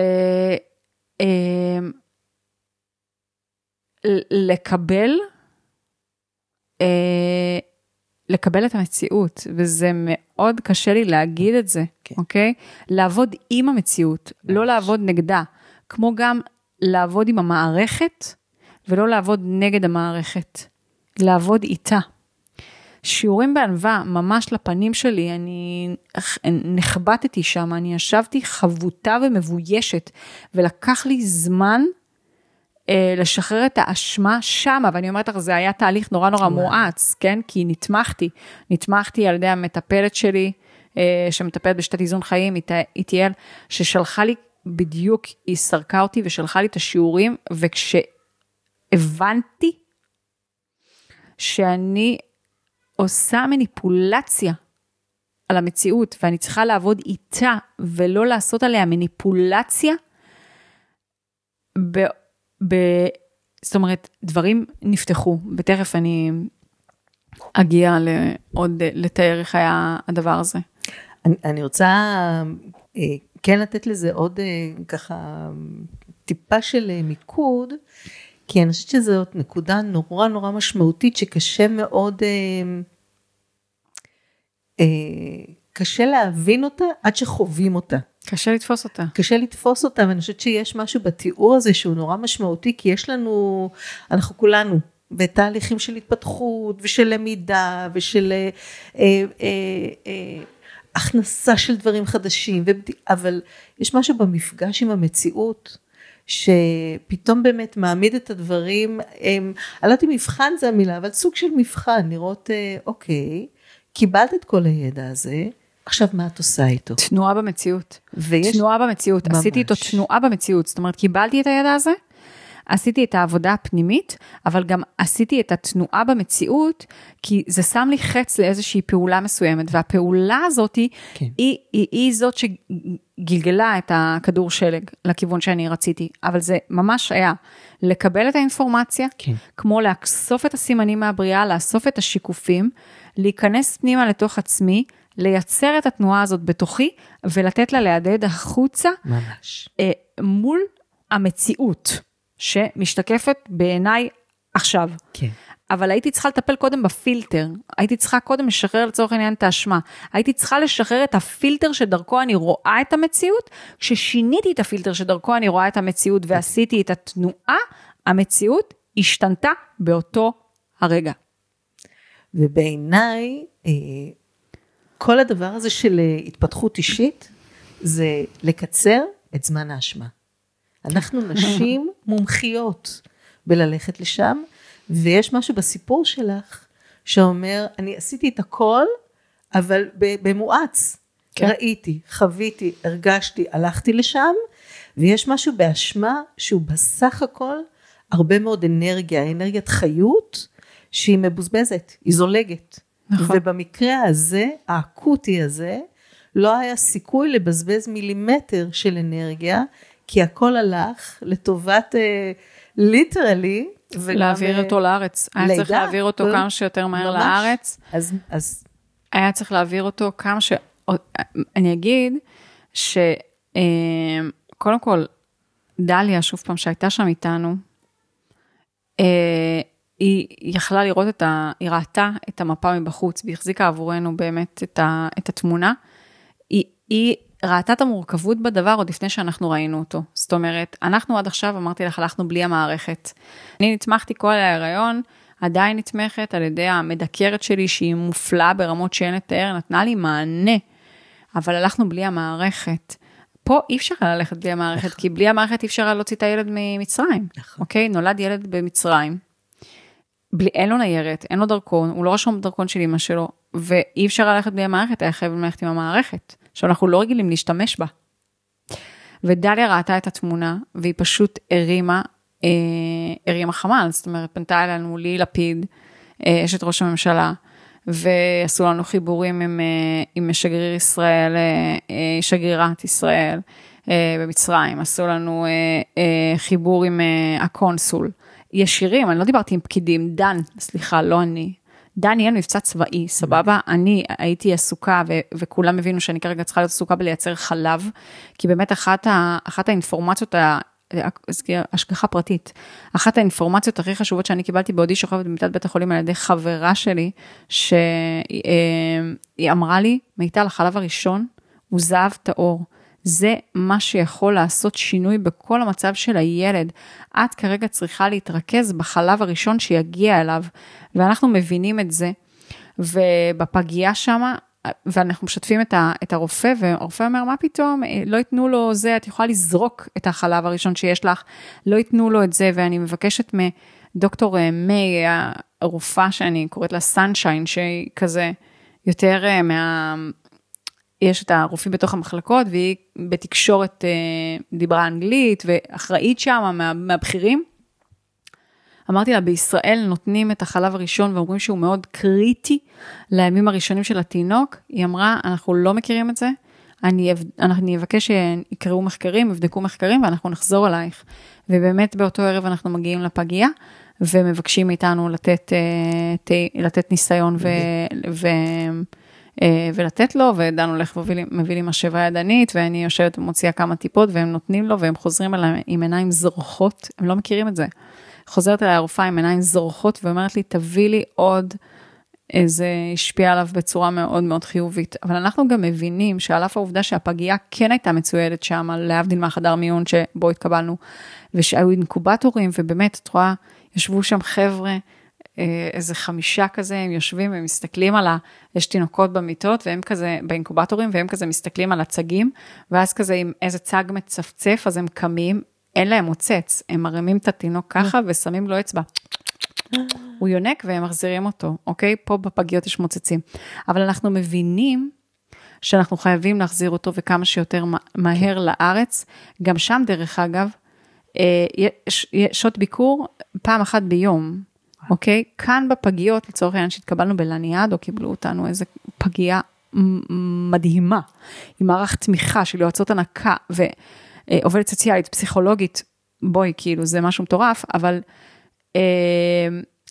לקבל את המציאות, וזה מאוד קשה לי להגיד את זה, אוקיי? לעבוד עם המציאות, לא לעבוד נגדה, כמו גם לעבוד עם המערכת, ולא לעבוד נגד המערכת, לעבוד איתה. שיעורים בענווה, ממש לפנים שלי, אני נחבטתי שם, אני ישבתי חבוטה ומבוישת, ולקח לי זמן, לשחרר את האשמה שמה, ואני אומרת לך, זה היה תהליך נורא נורא מואץ, כן? כי נתמכתי על ידי המטפלת שלי, שמטפלת בשיטת איזון חיים, איטיאל, ששלחה לי בדיוק, היא סרקה אותי, ושלחה לי את השיעורים, וכשהבנתי, שאני עושה מניפולציה, על המציאות, ואני צריכה לעבוד איתה, ולא לעשות עליה מניפולציה, זאת אומרת, דברים נפתחו, ותכף אני אגיע לעוד לתאר איך היה הדבר הזה. אני רוצה כן לתת לזה עוד ככה טיפה של מיקוד, כי אני חושבת שזו נקודה נורא נורא משמעותית, שקשה מאוד, קשה להבין אותה עד שחווים אותה. קשה לתפוס אותה, ואני חושבת שיש משהו בתיאור הזה שהוא נורא משמעותי, כי יש לנו, אנחנו כולנו בתהליכים של התפתחות ושל למידה ושל הכנסה של דברים חדשים, אבל יש משהו במפגש עם המציאות שפתאום באמת מעמיד את הדברים, עלתי מבחן זה המילה, אבל סוג של מבחן, לראות אוקיי, קיבלת את כל הידע הזה, עכשיו מה את עושה איתו? תנועה במציאות, ממש. עשיתי איתו תנועה במציאות, זאת אומרת קיבלתי את הידע הזה, עשיתי את העבודה הפנימית, אבל גם עשיתי את התנועה במציאות, כי זה שם לי חץ לאיזושהי פעולה מסוימת, והפעולה הזאת היא זאת שגלגלה את הכדור שלג לכיוון שאני רציתי, אבל זה ממש היה לקבל את האינפורמציה, כמו לאסוף את הסימנים מהבריאה, לאסוף את השיקופים, להיכנס פנימה לתוך עצמי, לייצר את התנועה הזאת בתוכי, ולתת לה להדהד החוצה, ממש. מול המציאות. שמשתקפת בעיניי עכשיו. כן. אבל הייתי צריכה לטפל קודם בפילטר. הייתי צריכה קודם לשחרר לצורך העניין את האשמה. הייתי צריכה לשחרר את הפילטר שדרכו אני רואה את המציאות, כששיניתי את הפילטר שדרכו אני רואה את המציאות, ועשיתי את התנועה, המציאות השתנתה באותו הרגע. ובעיניי, כל הדבר הזה של התפתחות אישית, זה לקצר את זמן האשמה. אנחנו נשים מומחיות בללכת לשם, ויש משהו בסיפור שלך שאומר, אני עשיתי את הכל, אבל במואץ, ראיתי, חוויתי, הרגשתי, הלכתי לשם, ויש משהו באשמה שהוא בסך הכל הרבה מאוד אנרגיה, אנרגיית חיות שהיא מבוזבזת, היא זולגת. ובמקרה הזה, האקוטי הזה, לא היה סיכוי לבזבז מילימטר של אנרגיה, כי הכל הלך לטובת ליטרלי. להעביר אותו לארץ. היה צריך להעביר אותו כמה שיותר מהר לארץ. היה צריך להעביר אותו כמה ש... אני אגיד שקודם כל, דליה, שוב פעם שהייתה שם איתנו, היא יכלה לראות את ה... היא ראתה את המפה מבחוץ, והיא החזיקה עבורנו באמת את התמונה. היא ראתה את המורכבות בדבר עוד לפני שאנחנו ראינו אותו. זאת אומרת, אנחנו עד עכשיו, אמרתי לך, הלכנו בלי המערכת. אני נתמכתי כל ההיריון, עדיין נתמכת על ידי המדקרת שלי, שהיא מופלאה ברמות שאין לתאר, נתנה לי מענה, אבל הלכנו בלי המערכת. פה אי אפשר ללכת בלי המערכת, כי בלי המערכת אי אפשר להוציא את הילד ממצרים. אוקיי? נולד ילד במצרים. אין לו ניירת, אין לו דרכון, הוא לא רשום דרכון של אמא שלו, ואי אפשר ללכת בלי המערכת, היה חייב ללכת עם המערכת. שאנחנו לא רגילים להשתמש בה. ודליה ראתה את התמונה, והיא פשוט הרימה חמל, זאת אומרת, פנתה אלינו לי לפיד, אשת ראש הממשלה, ועשו לנו חיבורים עם שגריר ישראל, שגרירת ישראל במצרים, עשו לנו חיבור עם הקונסול, ישירים, אני לא דיברתי עם פקידים, דן, סליחה, לא אני, דניאל מבצע צבאי, סבבה, אני הייתי עסוקה, וכולם הבינו שאני כרגע צריכה להיות עסוקה בלייצר חלב, כי באמת אחת האינפורמציות, השגחה פרטית, אחת האינפורמציות הכי חשובות שאני קיבלתי בעודי שוכבת במיטת בית החולים, על ידי חברה שלי, שהיא אמרה לי, מיטל, החלב הראשון הוא זהב טהור, זה מה שיכול לעשות שינוי בכל המצב של הילד. את כרגע צריכה להתרכז בחלב הראשון שיגיע אליו, ואנחנו מבינים את זה, ובפגיעה שם, ואנחנו משתפים את הרופא, והרופא אומר, מה פתאום? לא ייתנו לו זה, את יכולה לזרוק את החלב הראשון שיש לך, לא ייתנו לו את זה, ואני מבקשת מדוקטור מי, הרופאה שאני קוראת לה סנשיין, שהיא כזה יותר יש את הרופאים בתוך המחלקות, והיא בתקשורת דיברה אנגלית, ואחראית שם מהבחירים. אמרתי לה, בישראל נותנים את החלב הראשון, ואומרים שהוא מאוד קריטי לימים הראשונים של התינוק. היא אמרה, אנחנו לא מכירים את זה, אני אבקש שיקראו מחקרים, יבדקו מחקרים, ואנחנו נחזור אלייך. ובאמת באותו ערב אנחנו מגיעים לפגיעה, ומבקשים מאיתנו לתת ניסיון ולתת לו, ודן הולך ומביא לי משאבה ידנית, ואני יושבת ומוציאה כמה טיפות, והם נותנים לו, והם חוזרים אליי עם עיניים זורחות, הם לא מכירים את זה, חוזרת אליי הרופאה עם עיניים זורחות, ואומרת לי, תביא לי עוד, זה השפיע עליו בצורה מאוד מאוד חיובית, אבל אנחנו גם מבינים, שעל אף העובדה שהפגיעה כן הייתה מצוידת שם, להבדיל מהחדר מיון שבו התקבלנו, ושהיו אינקובטורים, ובאמת, תראה, ישבו שם חבר'ה, איזה 5 כזה, הם יושבים, הם מסתכלים על יש תינוקות במיטות, והם כזה, באינקובטורים, והם כזה מסתכלים על הצגים, ואז כזה, אם איזה צג מצפצף, אז הם קמים, אין להם מוצץ, הם מרימים את התינוק ככה, ושמים לו אצבע. הוא יונק, והם מחזירים אותו, אוקיי? פה בפגיות יש מוצצים. אבל אנחנו מבינים, שאנחנו חייבים להחזיר אותו, וכמה שיותר מהר לארץ, גם שם דרך אגב, שעות ביקור פעם אחת ביום, אוקיי? כאן בפגיות, לצורך העניין שהתקבלנו בלניאדו, קיבלו אותנו איזה פגייה מדהימה, עם מערך תמיכה של יועצות הנקה, ועובדת סוציאלית, פסיכולוגית, בואי, כאילו, זה משהו מטורף, אבל,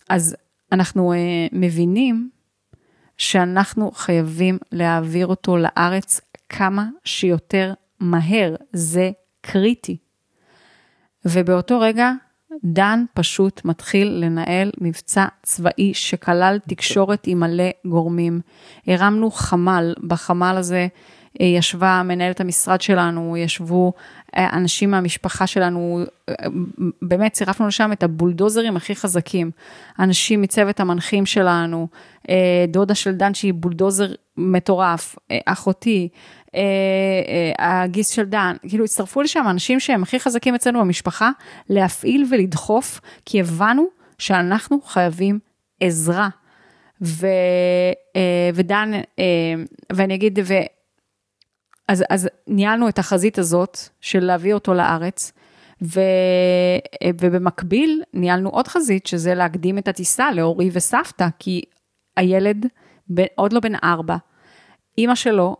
אז אנחנו מבינים, שאנחנו חייבים להעביר אותו לארץ, כמה שיותר מהר, זה קריטי. ובאותו רגע, דן פשוט מתחיל לנהל מבצע צבאי שכלל תקשורת עם מלא גורמים. הרמנו חמ"ל, בחמ"ל הזה ישבה מנהלת המשרד שלנו, ישבו אנשים מהמשפחה שלנו, באמת צירפנו לשם את הבולדוזרים הכי חזקים, אנשים מצוות המנחים שלנו, דודה של דן שהיא בולדוזר מטורף, אחותי, הגיס של דן, כאילו הצטרפו לשם אנשים שהם הכי חזקים אצלנו במשפחה, להפעיל ולדחוף, כי הבנו שאנחנו חייבים עזרה, ודן, ואני אגיד, אז ניהלנו את החזית הזאת, של להביא אותו לארץ, ובמקביל ניהלנו עוד חזית, שזה להקדים את הטיסה לאורי וסבתא, כי הילד עוד לא בן 4, אמא שלו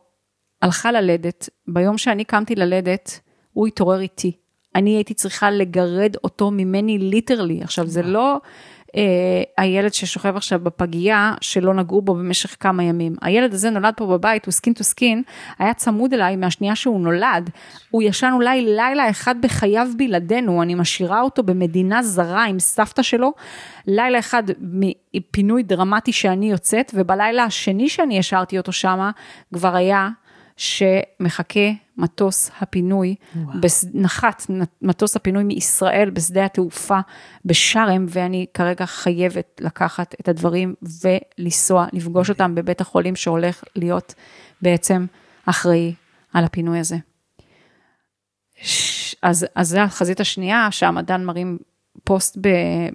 הלכה ללדת, ביום שאני קמתי ללדת, הוא התעורר איתי, אני הייתי צריכה לגרד אותו ממני ליטרלי, עכשיו זה לא הילד ששוכב עכשיו בפגייה, שלא נגעו בו במשך כמה ימים, הילד הזה נולד פה בבית, הוא סקין טו סקין, היה צמוד אליי מהשנייה שהוא נולד, הוא ישן אולי לילה אחד בחייו בלעדינו, אני משאירה אותו במדינה זרה עם סבתא שלו, לילה אחד מפינוי דרמטי שאני יוצאת, ובלילה השני שאני השארתי אותו שמה, כבר היה שמחכה מטוס הפינוי, נחת מטוס הפינוי מישראל, בשדה התעופה, בשרם, ואני כרגע חייבת לקחת את הדברים, ולנסוע, לפגוש אותם בבית החולים, שהולך להיות בעצם אחראי על הפינוי הזה. אז זה החזית השנייה, שהמדען מרים פוסט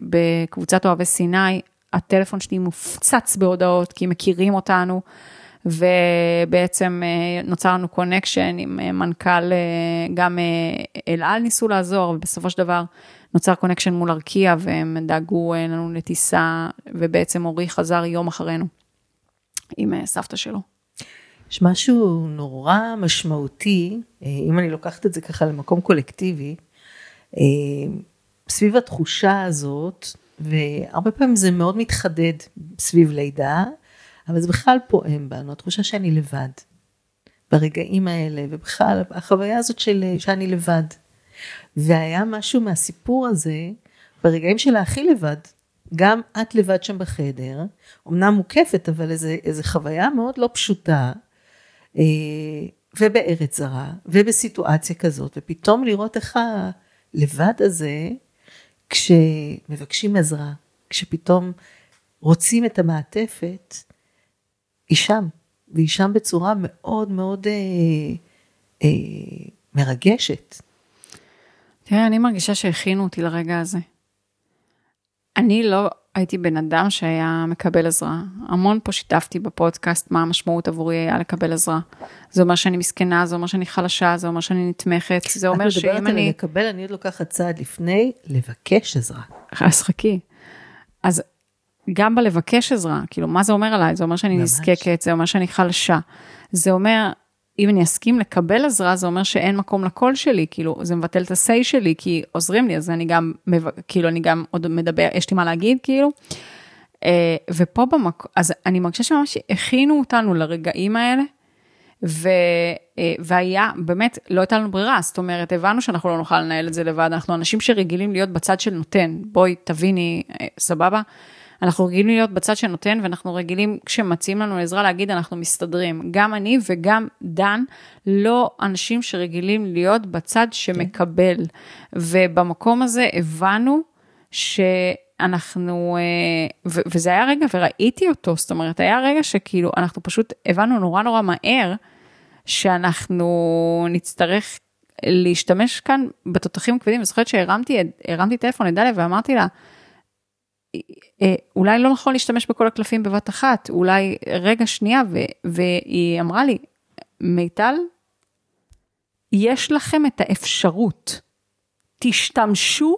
בקבוצת אוהבי סיני, הטלפון שלי מופצץ בהודעות, כי מכירים אותנו, ובעצם נוצרנו קונקשן עם מנכ"ל, גם אל על ניסו לעזור, ובסופו של דבר נוצר קונקשן מול ארקיה, והם דאגו לנו לטיסה, ובעצם אורי חזר יום אחרינו, עם סבתא שלו. יש משהו נורא משמעותי, אם אני לוקחת את זה ככה למקום קולקטיבי, סביב התחושה הזאת, והרבה פעמים זה מאוד מתחדד סביב לידה, אבל זה בכלל פועם בנו, התחושה שאני לבד, ברגעים האלה, ובכלל החוויה הזאת שאני לבד, והיה משהו מהסיפור הזה, ברגעים שלה הכי לבד, גם את לבד שם בחדר, אמנם מוקפת, אבל איזו חוויה מאוד לא פשוטה, ובארץ זרה, ובסיטואציה כזאת, ופתאום לראות איך הלבד הזה, כשמבקשים עזרה, כשפתאום רוצים את המעטפת, היא שם, והיא שם בצורה מאוד מאוד מרגשת. תראה, אני מרגישה שהכינו אותי לרגע הזה. אני לא הייתי בן אדם שהיה מקבל עזרה. המון פה שיתפתי בפודקאסט מה המשמעות עבורי היה לקבל עזרה. זה אומר שאני מסכנה, זה אומר שאני חלשה, זה אומר שאני נתמכת, זה אומר שאם אני... את מדברת על לקבל, אני עוד לוקחת צעד לפני לבקש עזרה. אז חכי. אז... גם בלבקש עזרה, כאילו, מה זה אומר עליי? זה אומר שאני נזקקת, זה אומר שאני חלשה. זה אומר, אם אני אסכים לקבל עזרה, זה אומר שאין מקום לקול שלי, כאילו, זה מבטל את הסי שלי, כי עוזרים לי, אז אני גם, כאילו, אני גם עוד מדבר, יש לי מה להגיד, כאילו. ופה במקום, אז אני מרגישה שממש הכינו אותנו לרגעים האלה, והיה, באמת, לא הייתה לנו ברירה, זאת אומרת, הבנו שאנחנו לא נוכל לנהל את זה לבד, אנחנו אנשים שרגילים להיות בצד של נותן, בואי, תביני, סבבה. אנחנו רגילים להיות בצד שנותן, ואנחנו רגילים, כשמציעים לנו עזרה להגיד, אנחנו מסתדרים. גם אני וגם דן, לא אנשים שרגילים להיות בצד שמקבל. ובמקום הזה הבנו אנחנו, וזה היה רגע, וראיתי אותו, זאת אומרת, היה רגע שכאילו, אנחנו פשוט הבנו נורא נורא מהר, שאנחנו נצטרך להשתמש כאן בתותחים כבדים, וזוכרת שהרמתי טלפון לדליה, ואמרתי לה, אולי לא נכון להשתמש בכל הקלפים בבת אחת, אולי רגע שנייה, והיא אמרה לי, מיטל, יש לכם את האפשרות, תשתמשו,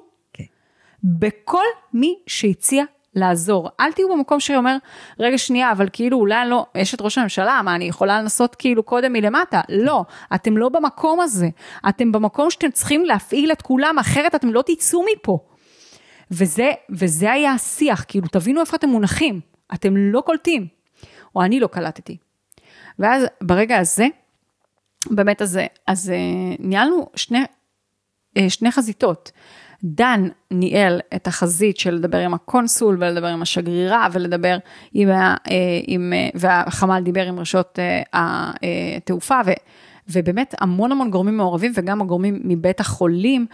בכל מי שהציע לעזור. אל תהיו במקום שאומר, רגע שנייה, אבל כאילו אולי לא, יש את ראש הממשלה, מה אני יכולה לנסות כאילו קודם מלמטה? לא, אתם לא במקום הזה. אתם במקום שאתם צריכים להפעיל את כולם, אחרת אתם לא תיצאו מפה. וזה היה השיח, כאילו תבינו איפה אתם מונחים, אתם לא קולטים, או אני לא קלטתי. ואז ברגע הזה, באמת הזה, אז ניהלנו שני חזיתות, דן ניהל את החזית של לדבר עם הקונסול ולדבר עם השגרירה ולדבר עם והחמל דיבר עם רשות התעופה ובאמת המון גורמים מעורבים וגם הגורמים מבית החולים,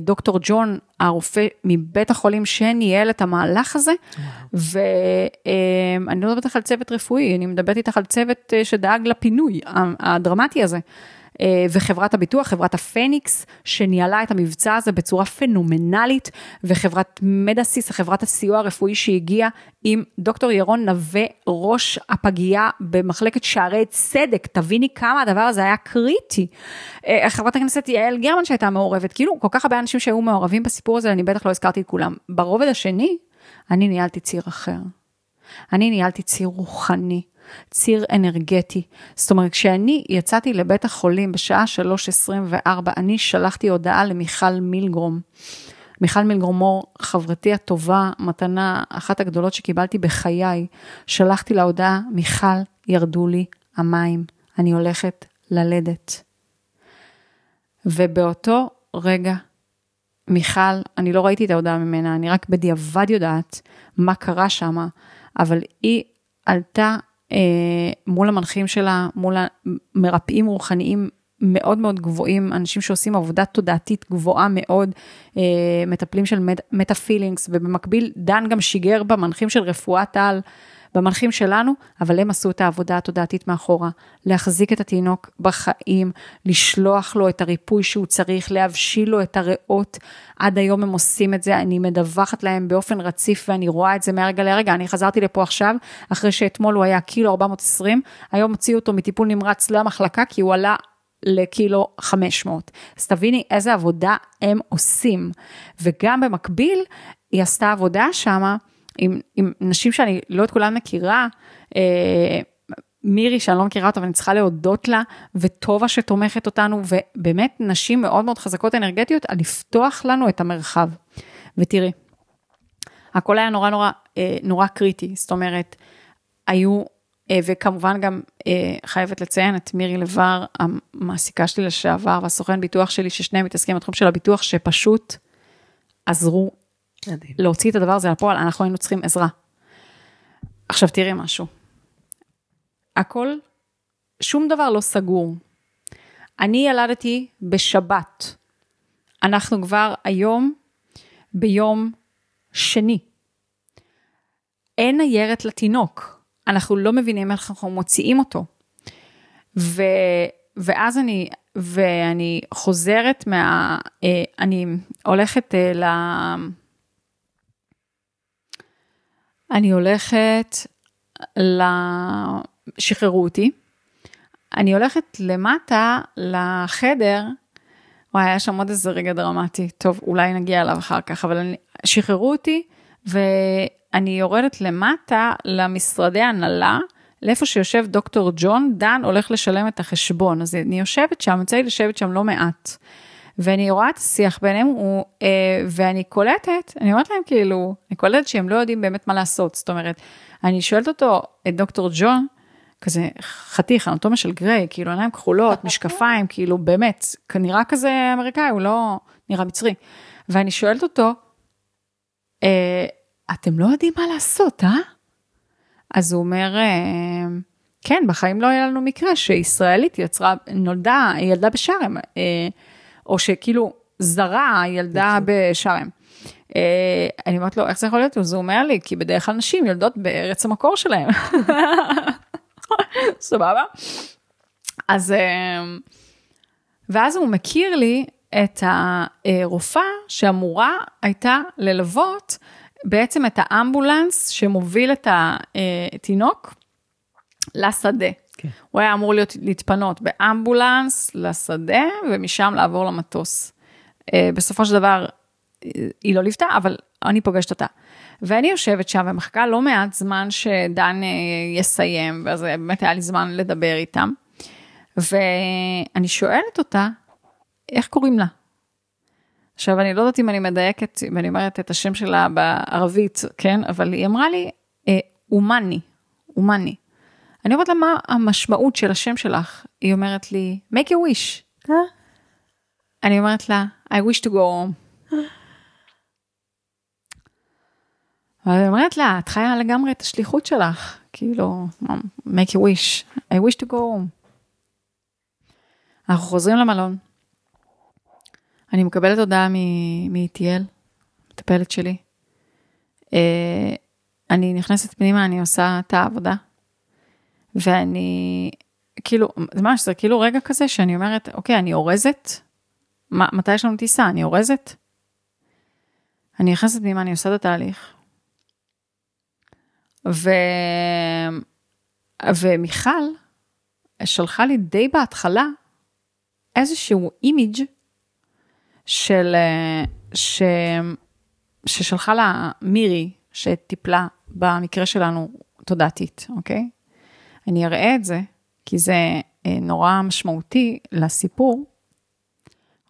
דוקטור ג'ון הרופא מבית החולים שניהל את המהלך הזה, ואני לא מדברת איתך על צוות רפואי, אני מדברת איתך על צוות שדאג לפינוי הדרמטי הזה, וחברת הביטוח, חברת הפניקס, שניהלה את המבצע הזה בצורה פנומנלית, וחברת מדסיס, חברת הסיוע הרפואי שהגיעה עם דוקטור ירון נווה, ראש הפגייה במחלקת שערי צדק, תביני כמה הדבר הזה היה קריטי. חברת הכנסת יעל גרמן שהייתה מעורבת, כאילו כל כך הרבה אנשים שהיו מעורבים בסיפור הזה, אני בטח לא הזכרתי את כולם. ברובד השני, אני ניהלתי ציר אחר. אני ניהלתי ציר רוחני. ציר אנרגטי. זאת אומרת, כשאני יצאתי לבית החולים בשעה 3:24, אני שלחתי הודעה למיכל מילגרום. מיכל מילגרום, חברתי הטובה, מתנה אחת הגדולות שקיבלתי בחיי, שלחתי לה הודעה, מיכל, ירדו לי המים, אני הולכת ללדת. ובאותו רגע, מיכל, אני לא ראיתי את ההודעה ממנה, אני רק בדיעבד יודעת מה קרה שם, אבל היא עלתה מול המנחים שלה, מול המרפאים רוחניים מאוד גבוהים, אנשים שעושים עבודה תודעתית גבוהה מאוד, מטפלים של מטה-פילינגס, ובמקביל דן גם שיגר במנחים של רפואת על, במנחים שלנו, אבל הם עשו את העבודה התודעתית מאחורה, להחזיק את התינוק בחיים, לשלוח לו את הריפוי שהוא צריך, להבשיל לו את הריאות, עד היום הם עושים את זה, אני מדווחת להם באופן רציף, ואני רואה את זה מהרגע לרגע, אני חזרתי לפה עכשיו, אחרי שאתמול הוא היה קילו 420, היום הוציאו אותו מטיפול נמרץ למחלקה, כי הוא עלה לקילו 500, אז תביני איזה עבודה הם עושים, וגם במקביל, היא עשתה עבודה שמה, עם נשים שאני לא את כולן מכירה, מירי שאני לא מכירה אותה, אבל אני צריכה להודות לה, וטובה שתומכת אותנו, ובאמת נשים מאוד חזקות אנרגטיות, על לפתוח לנו את המרחב. ותראי, הכל היה נורא קריטי, זאת אומרת, היו, וכמובן גם חייבת לציין את מירי לב בר, המעסיקה שלי לשעבר, והסוכן ביטוח שלי, ששניהם מתעסקים בתחום של הביטוח, שפשוט עזרו, להוציא את הדבר הזה לפועל, אנחנו היינו צריכים עזרה. עכשיו תראי משהו. הכל, שום דבר לא סגור. אני ילדתי בשבת. אנחנו כבר היום, ביום שני. אין ניירת לתינוק. אנחנו לא מבינים איך אנחנו מוציאים אותו. ואז אני חוזרת אני הולכת שחררו אותי, אני הולכת למטה לחדר, וואי, היה שם עוד איזה רגע דרמטי, טוב, אולי נגיע אליו אחר כך, אבל שחררו אותי, ואני יורדת למטה למשרדי הנהלה, לאיפה שיושב דוקטור ג'ון, דן הולך לשלם את החשבון, אז אני יושבת שם, מצאי לשבת שם לא מעט, ואני רואה את השיח ביניהם, ואני קולטת, אני אומרת להם כאילו, אני קולטת שהם לא יודעים באמת מה לעשות, זאת אומרת, אני שואלת אותו, את דוקטור ג'ון, כזה חתיך, אנטומיה של גריי, כאילו עיניים כחולות, משקפיים, כאילו באמת, כנראה כזה אמריקאי, הוא לא נראה מצרי, ואני שואלת אותו, אתם לא יודעים מה לעשות, אה? אז הוא אומר, כן, בחיים לא היה לנו מקרה, שישראלית יצרה, נולדה, ילדה בשרם, או שכאילו זרה ילדה בשרם. אני אומרת לו, איך זה יכול להיות? וזה אומר לי, כי בדרך כלל נשים ילדות בארץ המקור שלהם. סבבה? אז, ואז הוא מכיר לי את הרופאה שאמורה הייתה ללוות בעצם את האמבולנס שמוביל את התינוק לשדה. Okay. הוא היה אמור להתפנות באמבולנס לשדה, ומשם לעבור למטוס. בסופו של דבר, היא לא ליפתה, אבל אני פוגשת אותה. ואני יושבת שם ומחכה לא מעט זמן שדן יסיים, ואז באמת היה לי זמן לדבר איתם. ואני שואלת אותה, איך קוראים לה? עכשיו, אני לא יודעת אם אני מדייקת, אם אני אומרת את השם שלה בערבית, כן? אבל היא אמרה לי, אומני, אומני. אני אומרת לה, מה המשמעות של השם שלך? היא אומרת לי, make a wish. אני אומרת לה, I wish to go home. אני אומרת לה, את חיה לגמרי את השליחות שלך, כאילו, make a wish, I wish to go home. אנחנו חוזרים למלון. אני מקבלת הודעה מ-Itiel, מטפלת שלי. אני נכנסת פנימה, אני עושה את העבודה. ואני, כאילו, ממש, זה כאילו רגע כזה שאני אומרת, אוקיי, אני אורזת. מתי יש לנו טיסה? אני אורזת. אני נכנסת פנימה, אני עושה את התהליך. ומיכל שלחה לי די בהתחלה איזשהו אימיג' ששלחה לה מירי שטיפלה במקרה שלנו תודעתית, אוקיי? אני אראה את זה, כי זה נורא משמעותי לסיפור,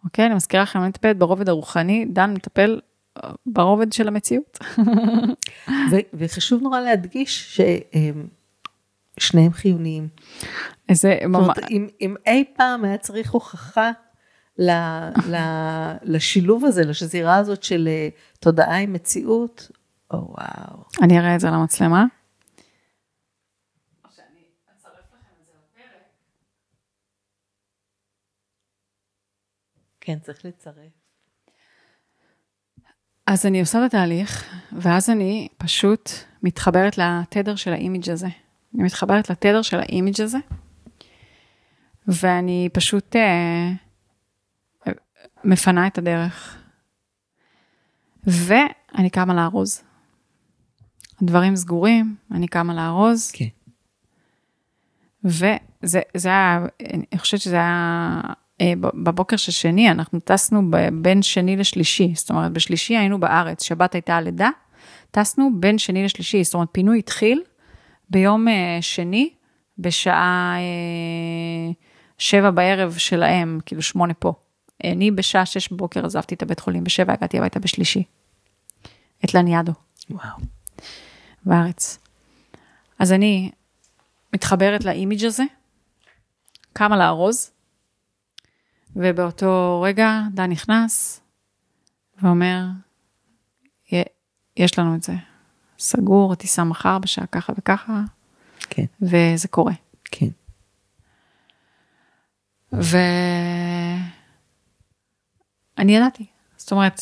אוקיי? אני מזכירה לכם, אני מטפלת ברובד הרוחני, דן מטפל ברובד של המציאות. וחשוב נורא להדגיש ששניהם חיוניים. זאת אומרת, אם אי פעם היה צריך הוכחה, לשילוב הזה, לשזירה הזאת של תודעה עם מציאות, או וואו. אני אראה את זה למצלמה. שאני אצרף לכם את זה לפרק. כן, צריך לצרף. אז אני עושה את התהליך, ואז אני פשוט מתחברת לתדר של האימיג' הזה. אני מתחברת לתדר של האימיג' הזה, ואני פשוט מפנה את הדרך. ואני קמה לארוז. הדברים סגורים, אני קמה לארוז. כן. וזה היה, אני חושבת שזה היה בבוקר של שני, אנחנו טסנו בין שני לשלישי, זאת אומרת, בשלישי היינו בארץ, שבת הייתה הלידה, טסנו בין שני לשלישי, זאת אומרת, פינוי התחיל ביום שני, בשעה 7 בערב שלהם, כאילו 8 פה. אני בשעה 6 בבוקר עזבתי את הבית חולים, ב7 הגעתי הביתה בשלישי. את לניאדו. וואו. בארץ. אז אני מתחברת לאימיג' הזה, קמה לארוז, ובאותו רגע דן נכנס, ואומר, יש לנו את זה. סגור, תיסע מחר בשעה ככה וככה. כן. וזה קורה. כן. אני ידעתי, זאת אומרת,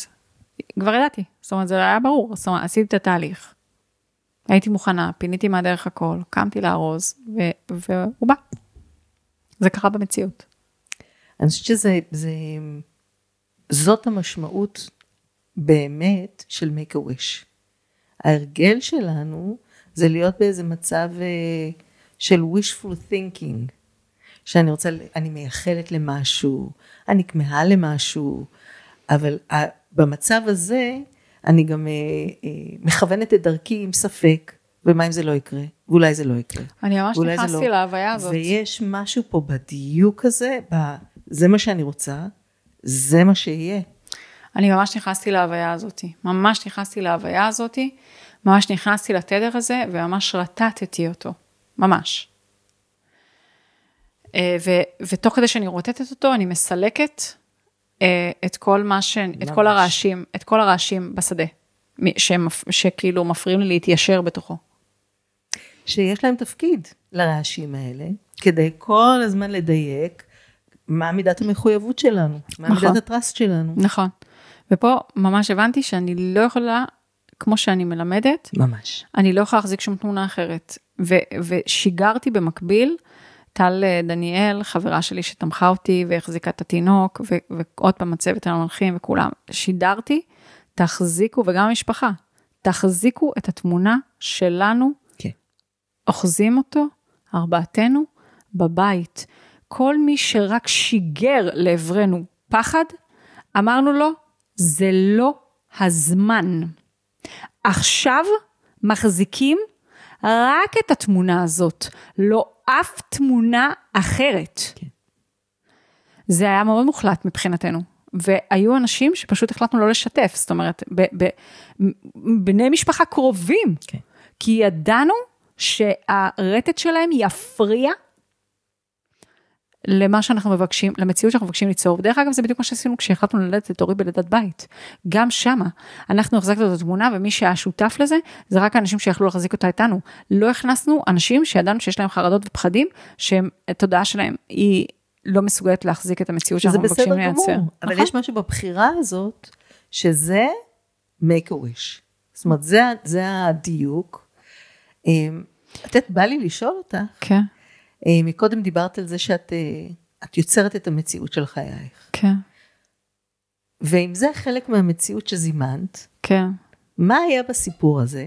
כבר ידעתי, זאת אומרת, זה היה ברור, זאת אומרת, עשיתי את התהליך, הייתי מוכנה, פיניתי מהדרך הכל, קמתי לארוז, והוא בא. זה קרה במציאות. אני חושבת שזאת המשמעות באמת של make a wish. ההרגל שלנו זה להיות באיזה מצב של wishful thinking, שאני רוצה, אני מייחלת למשהו, אני כמהה למשהו, אבל במצב הזה, אני גם מכוונת את דרכי עם ספק, ומה אם זה לא יקרה, ואולי זה לא יקרה. אני ממש נכנסתי להוויה הזאת. ויש משהו פה בדיוק הזה, זה מה שאני רוצה, זה מה שיהיה. אני ממש נכנסתי להוויה הזאת, ממש נכנסתי להוויה הזאת, ממש נכנסתי לתדר הזה, וממש רטטתי אותו, ממש. ותוך כדי שאני רוטטת אותו, אני מסלקת את כל מה ש... את כל הרעשים בשדה, שכאילו מפריעים לי להתיישר בתוכו. שיש להם תפקיד לרעשים האלה, כדי כל הזמן לדייק מה מידת המחויבות שלנו, מה מידת הטרסט שלנו. נכון. ופה ממש הבנתי שאני לא יכולה, כמו שאני מלמדת, ממש. אני לא יכולה להחזיק שום תמונה אחרת. ושיגרתי במקביל, טל דניאל, חברה שלי שתמכה אותי, והחזיקה את התינוק, ועוד פעם הצוות המלכים וכולם, שידרתי, תחזיקו, וגם המשפחה, תחזיקו את התמונה שלנו, אוחזים אותו, ארבעתנו, בבית. כל מי שרק שיגר לעברנו פחד, אמרנו לו, זה לא הזמן. עכשיו מחזיקים רק את התמונה הזאת, לא אף תמונה אחרת. כן. זה היה מאוד מוחלט מבחינתנו. והיו אנשים שפשוט החלטנו לא לשתף, זאת אומרת, בני משפחה קרובים. כן. כי ידענו שהרטט שלהם יפריע למה שאנחנו מבקשים, למציאות שאנחנו מבקשים ליצור. בדרך אגב, זה בדיוק מה שעשינו כשהחלטנו ללדת את אורי בלדת בית. גם שמה, אנחנו החזקנו את התמונה, ומי שהיה שותף לזה, זה רק האנשים שיכלו להחזיק אותה איתנו. לא הכנסנו אנשים שידענו שיש להם חרדות ופחדים, שהתודעה שלהם היא לא מסוגלת להחזיק את המציאות שאנחנו מבקשים לייצר. זה בסדר גמור, אבל יש משהו בבחירה הזאת, שזה make a wish. זאת אומרת, זה הדיוק. את בא לי לשאול אותך. כן. מקודם דיברת על זה שאת יוצרת את המציאות של חייך. כן. ואם זה חלק מהמציאות שזימנת, כן. מה היה בסיפור הזה?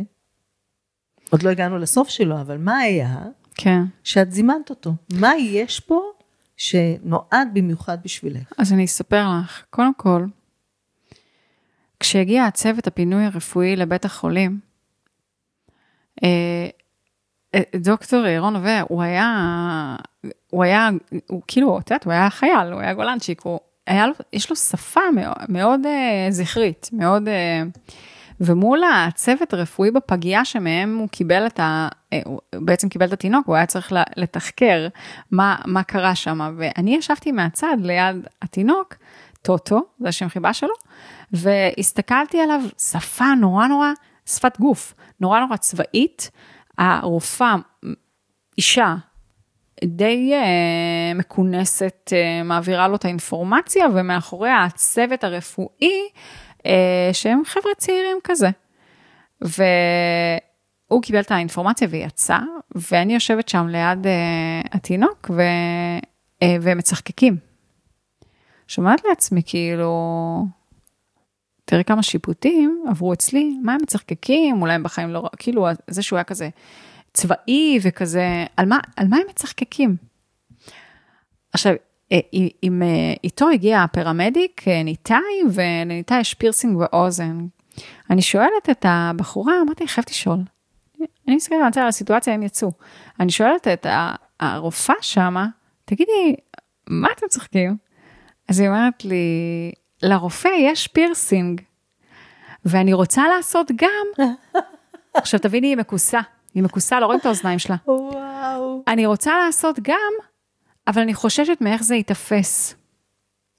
עוד לא הגענו לסוף שלו, אבל מה היה? כן. שאת זימנת אותו. מה יש פה שנועד במיוחד בשבילך? אז אני אספר לך. קודם כל, כשהגיע הצוות הפינוי הרפואי לבית החולים, דוקטור ירון נווה, הוא היה חייל, הוא היה גולנצ'יק, יש לו שפה מאוד זכרית, מאוד, ומול הצוות הרפואי בפגיעה שמהם הוא קיבל את התינוק, הוא היה צריך לתחקר מה קרה שם, ואני ישבתי מהצד ליד התינוק, טוטו, זה השם חיבה שלו, והסתכלתי עליו שפה נורא נורא, שפת גוף, נורא נורא צבאית, הרופאה, אישה, די מכונסת, מעבירה לו את האינפורמציה, ומאחוריה הצוות הרפואי, שהם חבר'ה צעירים כזה. והוא קיבל את האינפורמציה ויצא, ואני יושבת שם ליד התינוק, ומצחקקים. שומעת לעצמי כאילו... תראי כמה שיפוטים עברו אצלי, מה הם מצחקקים, אולי הם בחיים לא, כאילו זה שהוא היה כזה צבאי וכזה, על מה הם מצחקקים? עכשיו, איתו הגיע הפרמדיק, ניתאי, ולניתאי יש פירסינג באוזן. אני שואלת את הבחורה, אמרתי, חייבת לשאול. אני מסתכלת על הסיטואציה, הם יצאו. אני שואלת את הרופאה שמה, תגידי, מה אתם מצחקים? אז היא אומרת לי, לרופא יש פירסינג, ואני רוצה לעשות גם, עכשיו תביני, היא מקוסה, לא רואים את האוזניים שלה. וואו. אני רוצה לעשות גם, אבל אני חוששת מאיך זה יתפס.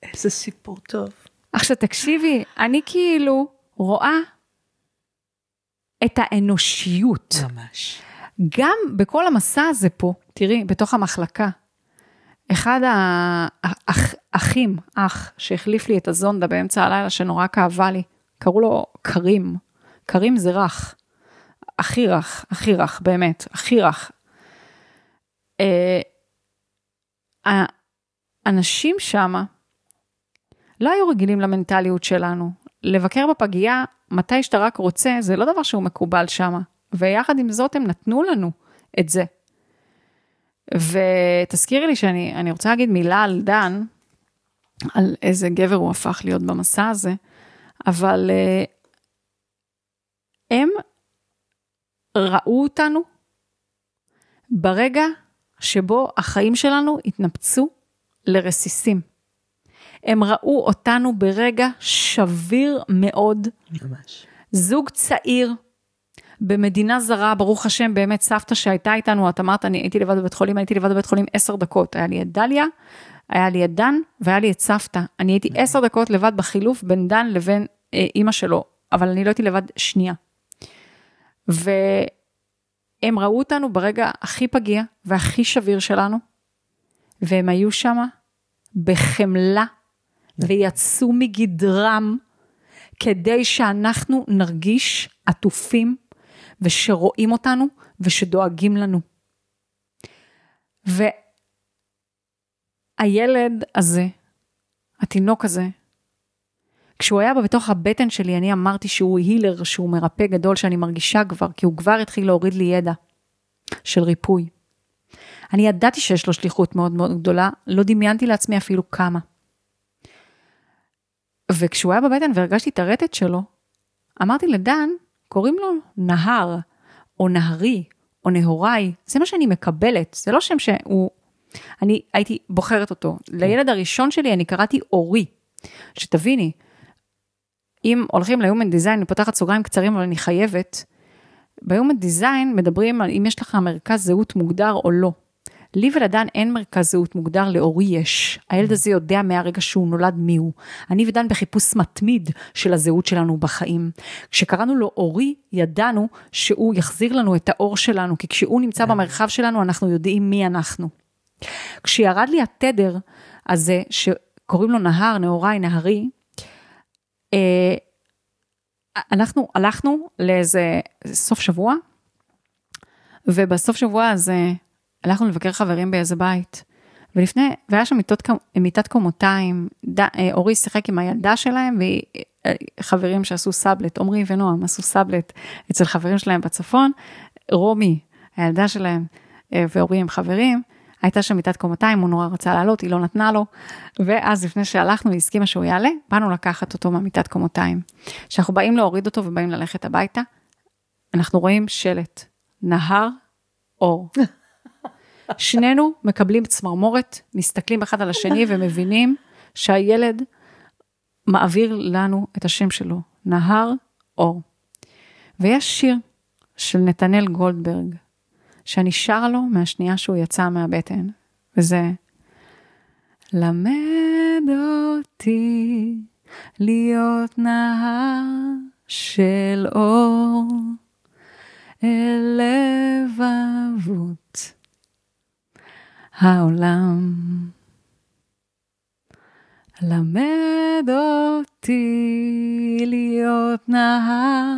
איזה סיפור טוב. עכשיו תקשיבי, אני כאילו רואה את האנושיות. ממש. גם בכל המסע הזה פה, תראי, בתוך המחלקה, אחד האחים, אח, שהחליף לי את הזונדה באמצע הלילה, שנורא כאבה לי, קראו לו קרים. קרים זה רך. הכי רך, באמת, הכי רך. האנשים שם לא היו רגילים למנטליות שלנו. לבקר בפגיעה, מתי שאתה רק רוצה, זה לא דבר שהוא מקובל שם. ויחד עם זאת הם נתנו לנו את זה. ותזכירי לי שאני רוצה להגיד מילה על דן, על איזה גבר הוא הפך להיות במסע הזה, אבל הם ראו אותנו ברגע שבו החיים שלנו התנפצו לרסיסים. הם ראו אותנו ברגע שביר מאוד. ממש. זוג צעיר, במדינה זרה, ברוך השם, באמת סבתא שהייתה איתנו, את אמרת, אני הייתי לבד בבית חולים 10 דקות, היה לי את דליה, היה לי את דן, והיה לי את סבתא, אני הייתי 10 דקות לבד בחילוף, בין דן לבין אימא שלו, אבל אני לא הייתי לבד שנייה, והם ראו אותנו ברגע הכי פגיע, והכי שביר שלנו, והם היו שם, בחמלה, ויצאו מגדרם, כדי שאנחנו נרגיש עטופים, ושרואים אותנו, ושדואגים לנו. והילד הזה, התינוק הזה, כשהוא היה בתוך הבטן שלי, אני אמרתי שהוא הילר, שהוא מרפא גדול, שאני מרגישה כבר, כי הוא כבר התחיל להוריד לי ידע של ריפוי. אני ידעתי שיש לו שליחות מאוד מאוד גדולה, לא דמיינתי לעצמי אפילו כמה. וכשהוא היה בבטן והרגשתי את הרטט שלו, אמרתי לדן, קוראים לו נהר, או נהרי, או נהוריי, זה מה שאני מקבלת, זה לא שם שהוא, אני הייתי בוחרת אותו. לילד הראשון שלי אני קראתי אורי, שתביני, אם הולכים ל-Human Design, אני פותחת סוגריים קצרים, אבל אני חייבת, ב-Human Design מדברים על אם יש לך מרכז זהות מוגדר או לא. לי ולדן אין מרכז זהות מוגדר, לאורי יש. הילד הזה יודע מהרגע שהוא נולד מיהו. אני ודן בחיפוש מתמיד של הזהות שלנו בחיים. כשקראנו לו אורי, ידענו שהוא יחזיר לנו את האור שלנו, כי כשהוא נמצא במרחב שלנו, אנחנו יודעים מי אנחנו. כשירד לי התדר הזה, שקוראים לו נהר, נהוריי, נהרי, אנחנו הלכנו לאיזה סוף שבוע, ובסוף שבוע הזה הלכנו לבקר חברים באיזה בית, והיה שם מיטת קומותיים, אורי שיחק עם הילדה שלהם, וחברים שעשו סבלט, עומרי ונועם עשו סבלט, אצל חברים שלהם בצפון, רומי, הילדה שלהם, ואורי הם חברים, הייתה שם מיטת קומתיים, הוא נורא רצה לעלות, היא לא נתנה לו, ואז לפני שהלכנו, היא הסכימה שהוא יעלה, באנו לקחת אותו מהמיטת קומתיים. כשאנחנו באים להוריד אותו, ובאים ללכת הביתה, אנחנו רואים שלט, נהר אור. שנינו מקבלים צמרמורת, מסתכלים אחד על השני, ומבינים שהילד מעביר לנו את השם שלו, נהר אור. ויש שיר של נתנאל גולדברג, שאני שר לו מהשנייה שהוא יצא מהבטן, וזה, למד אותי להיות נהר של אור, אל לבבות העולם. למד אותי להיות נהר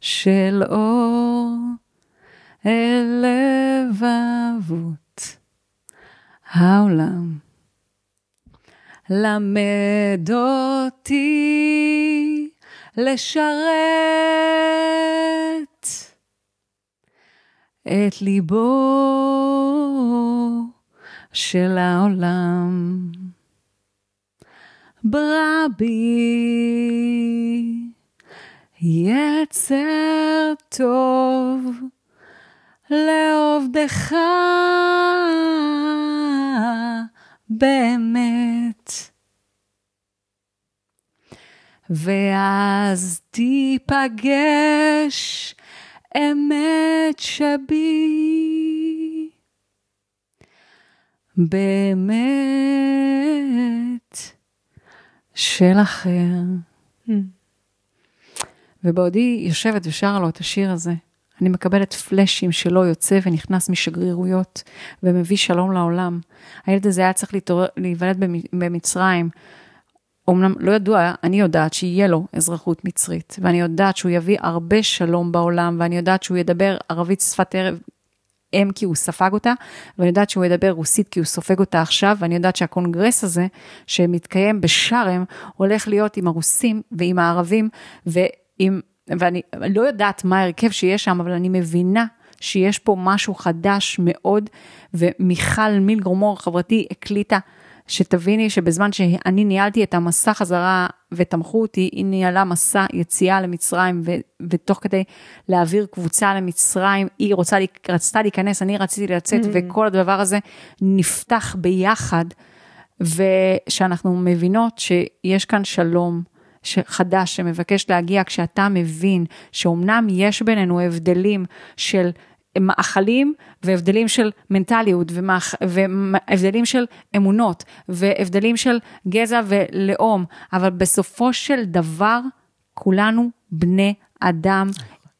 של אור, אל לבבות העולם. למד אותי לשרת את ליבו של העולם. ברא בי יצר טוב לעובדך באמת, ואז תיפגש אמת שבי, באמת של אחר. ובעודי יושבת ושר לו את השיר הזה, אני מקבלת פלשים שלא יוצא ונכנס משגרירויות, ומביא שלום לעולם. הילד הזה היה צריך להיוולד במצרים, אומנם לא ידוע, אני יודעת שיהיה לו אזרחות מצרית, ואני יודעת שהוא יביא הרבה שלום בעולם, ואני יודעת שהוא ידבר ערבית שפת אם כי הוא ספג אותה, ואני יודעת שהוא ידבר רוסית כי הוא סופג אותה עכשיו, ואני יודעת שהקונגרס הזה, שמתקיים בשרם, הולך להיות עם הרוסים ועם הערבים, ואני לא יודעת מה הרכב שיש שם, אבל אני מבינה שיש פה משהו חדש מאוד, ומיכל מילגרום חברתי הקליטה, שתביני שבזמן שאני ניהלתי את המסע חזרה ותמכו אותי, היא ניהלה מסע יציאה למצרים, ותוך כדי להעביר קבוצה למצרים, היא רצתה להיכנס, אני רציתי לצאת, וכל הדבר הזה נפתח ביחד, ושאנחנו מבינות שיש כאן שלום חדש שמבקש להגיע, כשאתה מבין שאומנם יש בינינו הבדלים של מאכלים, והבדלים של מנטליות, והבדלים של אמונות, והבדלים של גזע ולאום, אבל בסופו של דבר, כולנו בני אדם,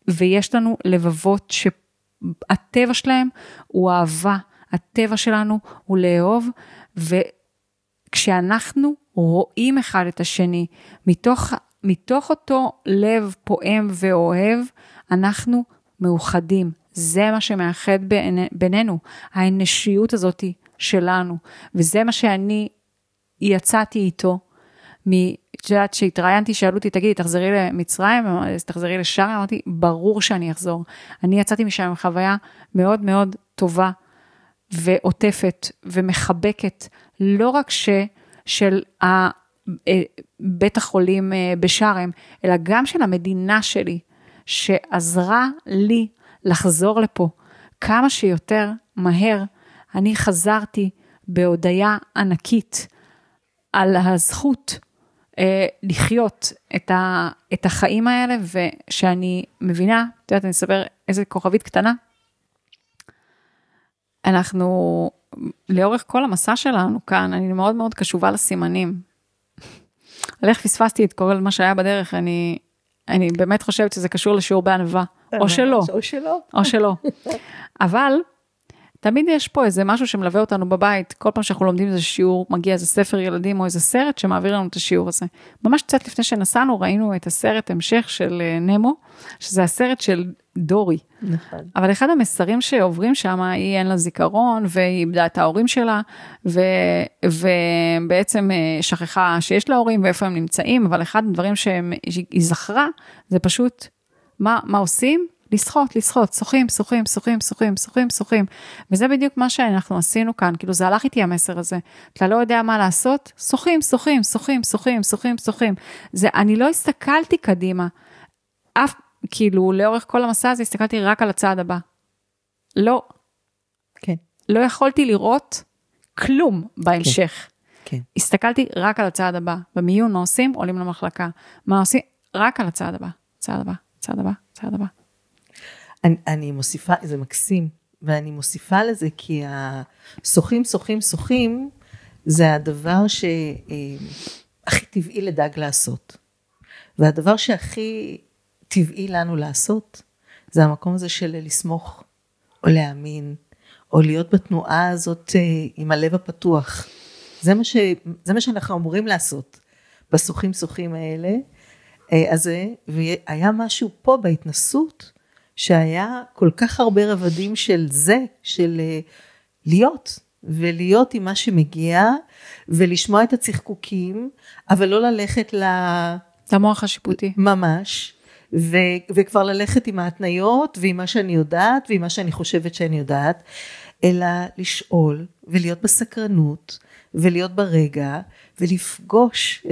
ויש לנו לבבות שהטבע שלהם הוא אהבה, הטבע שלנו הוא לאהוב, וכשאנחנו רואים אחד את השני, מתוך מתוך אותו לב פועם ואוהב, אנחנו מאוחדים. זה מה שמאחד בינינו, האנושיות הזאת שלנו, וזה מה שאני יצאתי איתו, כשהתראיינתי, שאלו אותי, תגידי, תחזרי למצרים, תחזרי לשאר, אמרתי, ברור שאני אחזור. אני יצאתי משם עם חוויה מאוד מאוד טובה, ועוטפת, ומחבקת, לא רק של בית החולים בשארם, אלא גם של המדינה שלי, שעזרה לי לחזור לפה. כמה שיותר מהר, אני חזרתי בהודעה ענקית, על הזכות לחיות את החיים האלה, ושאני מבינה, את יודעת, אני אספר איזה כוכבית קטנה, אנחנו, לאורך כל המסע שלנו כאן, אני מאוד מאוד קשובה לסימנים, על איך פספסתי את כל מה שהיה בדרך, אני באמת חושבת שזה קשור לשיעור בענווה, או שלא, או שלא, אבל, תמיד יש פה איזה משהו שמלווה אותנו בבית, כל פעם שאנחנו לומדים איזה שיעור, מגיע איזה ספר ילדים או איזה סרט שמעביר לנו את השיעור הזה. ממש קצת לפני שנסענו, ראינו את הסרט המשך של נמו, שזה הסרט של דורי. נכון. אבל אחד המסרים שעוברים שם, היא אין לה זיכרון, והיא איבדה את ההורים שלה, ובעצם שכחה שיש לה הורים ואיפה הם נמצאים, אבל אחד הדברים שהיא זכרה, זה פשוט מה עושים? לשחות, שוחים, וזה בדיוק מה שאנחנו עשינו כאן, כאילו זה הלך איתי המסר הזה, אתה לא יודע מה לעשות, שוחים, זה, אני לא הסתכלתי קדימה, אף, כאילו, לאורך כל המסע הזה, הסתכלתי רק על הצעד הבא, לא, כן. לא יכולתי לראות כלום בהמשך, כן. הסתכלתי רק על הצעד הבא, במיון מה עושים, עולים למחלקה, מה עושים, רק על הצעד הבא, צעד הבא, אני מוסיפה, זה מקסים, ואני מוסיפה לזה, כי השוחים, זה הדבר שהכי טבעי לדג לעשות. והדבר שהכי טבעי לנו לעשות, זה המקום הזה של לסמוך, או להאמין, או להיות בתנועה הזאת עם הלב הפתוח. זה מה שאנחנו אמורים לעשות, בשוחים האלה, הזה, והיה משהו פה בהתנסות, שהיה כל כך הרבה רבדים של זה, של להיות, ולהיות עם מה שמגיע, ולשמוע את הצחקוקים, אבל לא ללכת למוח השיפוטי. ממש, וכבר ללכת עם ההתניות, ועם מה שאני יודעת, ועם מה שאני חושבת שאני יודעת, אלא לשאול, ולהיות בסקרנות, ולהיות ברגע, ולפגוש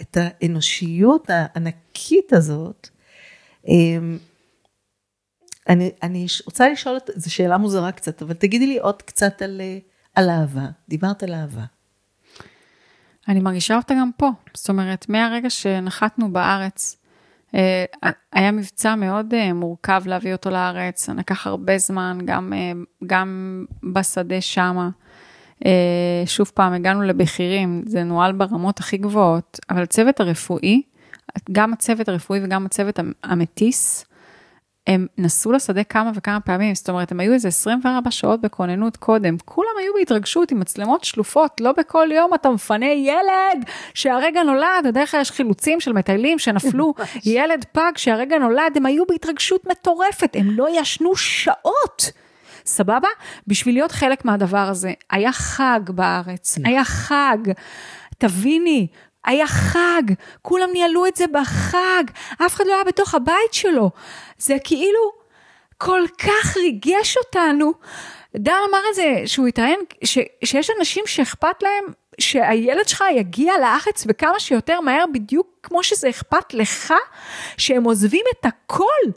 את האנושיות הענקית הזאת, אני רוצה לשאול, זו שאלה מוזרה קצת, אבל תגידי לי עוד קצת על אהבה. דיברת על אהבה. אני מרגישה אותה גם פה. זאת אומרת, מהרגע שנחתנו בארץ, היה מבצע מאוד מורכב להביא אותו לארץ. לקח הרבה זמן, גם בשדה שמה. שוב פעם, הגענו לבכירים, זה נועל ברמות הכי גבוהות, אבל הצוות הרפואי, גם הצוות הרפואי וגם הצוות המטיס, הם נסו לשדה כמה וכמה פעמים, זאת אומרת, הם היו איזה 24 שעות בכוננות קודם, כולם היו בהתרגשות עם מצלמות שלופות, לא בכל יום אתה מפנה ילד שהרגע נולד, בדרך כלל יש חילוצים של מטיילים שנפלו, ילד פג שהרגע נולד, הם היו בהתרגשות מטורפת, הם לא ישנו שעות, סבבה? בשביל להיות חלק מהדבר הזה, היה חג בארץ, היה חג, תביני, היה חג, כולם ניהלו את זה בחג, אף אחד לא היה בתוך הבית שלו, זה כאילו כל כך ריגש אותנו, דן אמר את זה שהוא התראיין, שיש אנשים שאכפת להם, שהילד שלך יגיע לארץ וכמה שיותר מהר, בדיוק כמו שזה אכפת לך, שהם עוזבים את הכל,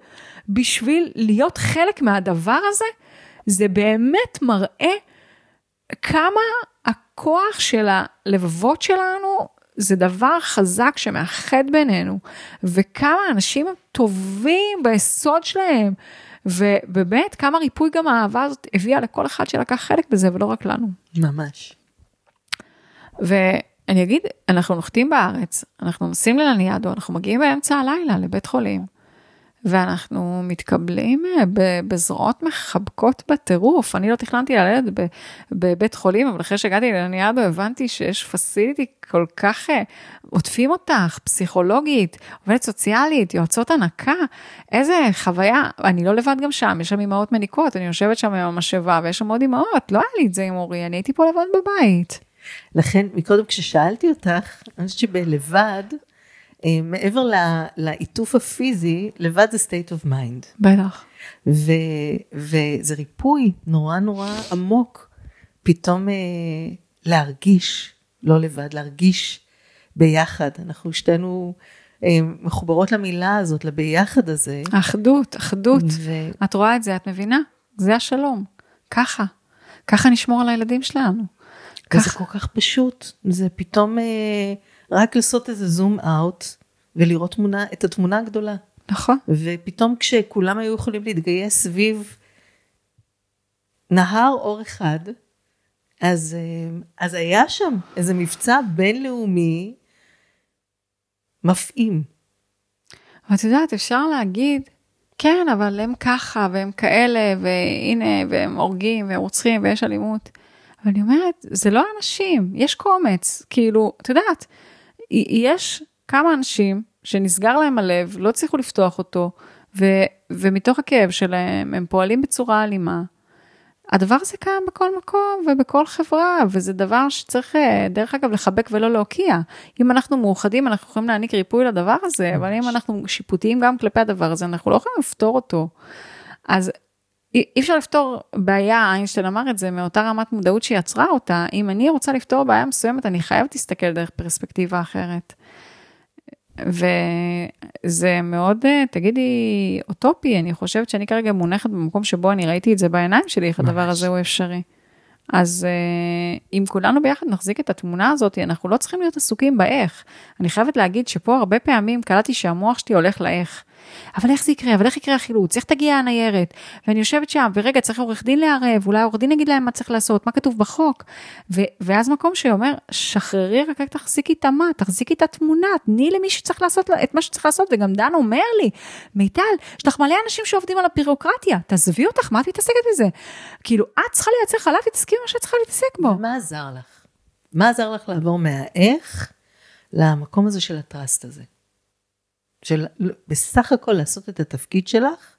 בשביל להיות חלק מהדבר הזה, זה באמת מראה, כמה הכוח של הלבבות שלנו, זה דבר חזק שמאחד בינינו, וכמה אנשים טובים ביסוד שלהם, ובאמת כמה ריפוי גם האהבה הזאת הביאה לכל אחד שלקח חלק בזה, ולא רק לנו. ממש. ואני אגיד, אנחנו נוחתים בארץ, אנחנו נוסעים ללניאדו, אנחנו מגיעים באמצע הלילה לבית חולים, ואנחנו מתקבלים בזרועות מחבקות בטירוף. אני לא תכננתי ללדת בבית חולים, אבל אחרי שהגעתי לניאדו הבנתי שיש פסיליטי כל כך, עוטפים אותך, פסיכולוגית, עובדת סוציאלית, יועצות הנקה, איזה חוויה, אני לא לבד גם שם, יש שם אמהות מניקות, אני יושבת שם עם המשאבה, ויש שם עוד אמהות, לא היה לי את זה עם אורי, אני הייתי פה לבד בבית. לכן, מקודם כששאלתי אותך, אני חושבת שבלבד, מעבר לעיטוף הפיזי, לבד זה state of mind. בטח. וזה ריפוי נורא נורא עמוק, פתאום להרגיש, לא לבד, להרגיש ביחד. אנחנו שתינו מחוברות למילה הזאת, לביחד הזה. אחדות, אחדות. את רואה את זה, את מבינה? זה השלום. ככה. ככה נשמור על הילדים שלנו. וזה כל כך פשוט. זה פתאום... רק לעשות איזה זום אאוט, ולראות תמונה, את התמונה הגדולה. נכון. ופתאום כשכולם היו יכולים להתגייס סביב נהר אור אחד, אז היה שם איזה מבצע בינלאומי מפעים. ואת יודעת, אפשר להגיד, כן, אבל הם ככה, והם כאלה, והנה, והם הורגים, והם רוצחים, ויש אלימות. אבל אני אומרת, זה לא אנשים, יש קומץ, כאילו, את יודעת, יש כמה אנשים שנסגר להם הלב, לא צריכו לפתוח אותו, ומתוך הכאב שלהם, הם פועלים בצורה אלימה. הדבר הזה קיים בכל מקום ובכל חברה, וזה דבר שצריך, דרך אגב, לחבק ולא להוקיע. אם אנחנו מאוחדים, אנחנו יכולים להעניק ריפוי לדבר הזה, אבל אם אנחנו שיפוטיים גם כלפי הדבר הזה, אנחנו לא יכולים לפתור אותו. אז... אי אפשר לפתור בעיה, איינשטיין אמר את זה, מאותה רמת מודעות שיצרה אותה, אם אני רוצה לפתור בעיה מסוימת, אני חייבת להסתכל דרך פרספקטיבה אחרת. וזה מאוד, תגידי, אוטופי, אני חושבת שאני כרגע מונחת במקום שבו אני ראיתי את זה בעיניים שלי, איך הדבר הזה הוא אפשרי. אז אם כולנו ביחד נחזיק את התמונה הזאת, אנחנו לא צריכים להיות עסוקים באיך. אני חייבת להגיד שפה הרבה פעמים קלטתי שהמוח שלי הולך לאיך. אבל איך זה יקרה? אבל איך יקרה החילוץ? איך תגיע הניירת? ואני יושבת שם, ורגע, צריך עורך דין לערב, אולי עורך דין נגיד להם מה צריך לעשות, מה כתוב בחוק. ואז מקום שאומר, שחררי רק תחזיקי את המה, תחזיקי את התמונה, תני למי שצריך לעשות את מה שצריך לעשות, וגם דן אומר לי, מיטל, יש לך מלא אנשים שעובדים על הבירוקרטיה, תעזבי אותך, מה את מתעסקת בזה? כאילו, את צריכה לייצר חלב, תתעסקי במה שאת צריכה להתעסק בו. ומה עזר לך? מה עזר לך לעבור מהאיך למקום הזה של הטרסט הזה? של בסך הכל לעשות את התפקיד שלך,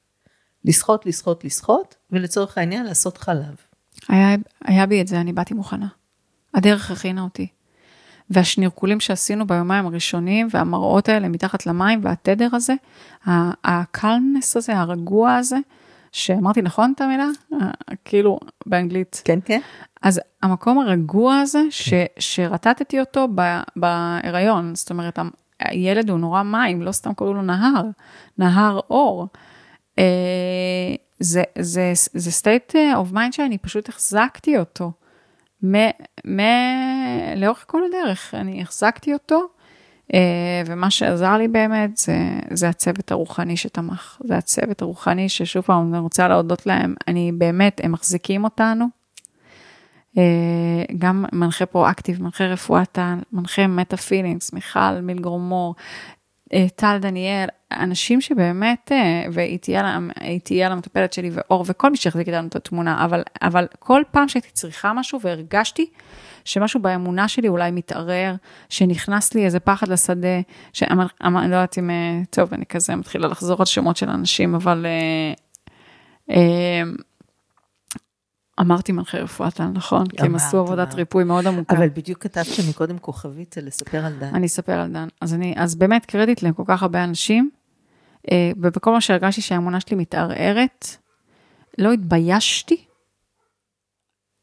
לשחות, לשחות, לשחות, ולצורך העניין לעשות חלב. היה בי את זה, אני באתי מוכנה. הדרך הכינה אותי. והשנרקולים שעשינו ביומיים הראשונים, והמראות האלה מתחת למים, והתדר הזה, הקלמנס הזה, הרגוע הזה, שאמרתי נכון את המילה? כאילו באנגלית. כן, כן. אז המקום הרגוע הזה, שרטטתי אותו בהיריון, זאת אומרת, הילד הוא נורא מים, לא סתם קוראו לו נהר, נהר אור. זה state of mind שאני פשוט החזקתי אותו. לאורך כל הדרך, אני החזקתי אותו, ומה שעזר לי באמת, זה הצוות הרוחני שתמך. זה הצוות הרוחני ששוב פעם אני רוצה להודות להם, אני באמת, הם מחזיקים אותנו. גם מנחה פרואקטיב, מנחה רפואת, מנחה מטה פילינגס, מיכל מילגרום, טל דניאל, אנשים שבאמת, ואיטיאל המטפלת שלי ואור, וכל מי שהחזיק איתנו את התמונה, אבל כל פעם שהייתי צריכה משהו והרגשתי שמשהו באמונה שלי אולי מתערער, שנכנס לי איזה פחד לשדה, שאני לא יודעת אם, טוב, אני כזה מתחילה לחזור על שמות של אנשים, אבל... אמרתי מלכי רפואתן, נכון? כי הם עשו עבודת ריפוי מאוד עמוקה. אבל בדיוק כתבת שמקודם כוכבית, לספר על דן. אני אספר על דן. אז באמת קרדיט להם כל כך הרבה אנשים, ובכל מה שהרגשתי שהאמונה שלי מתערערת, לא התביישתי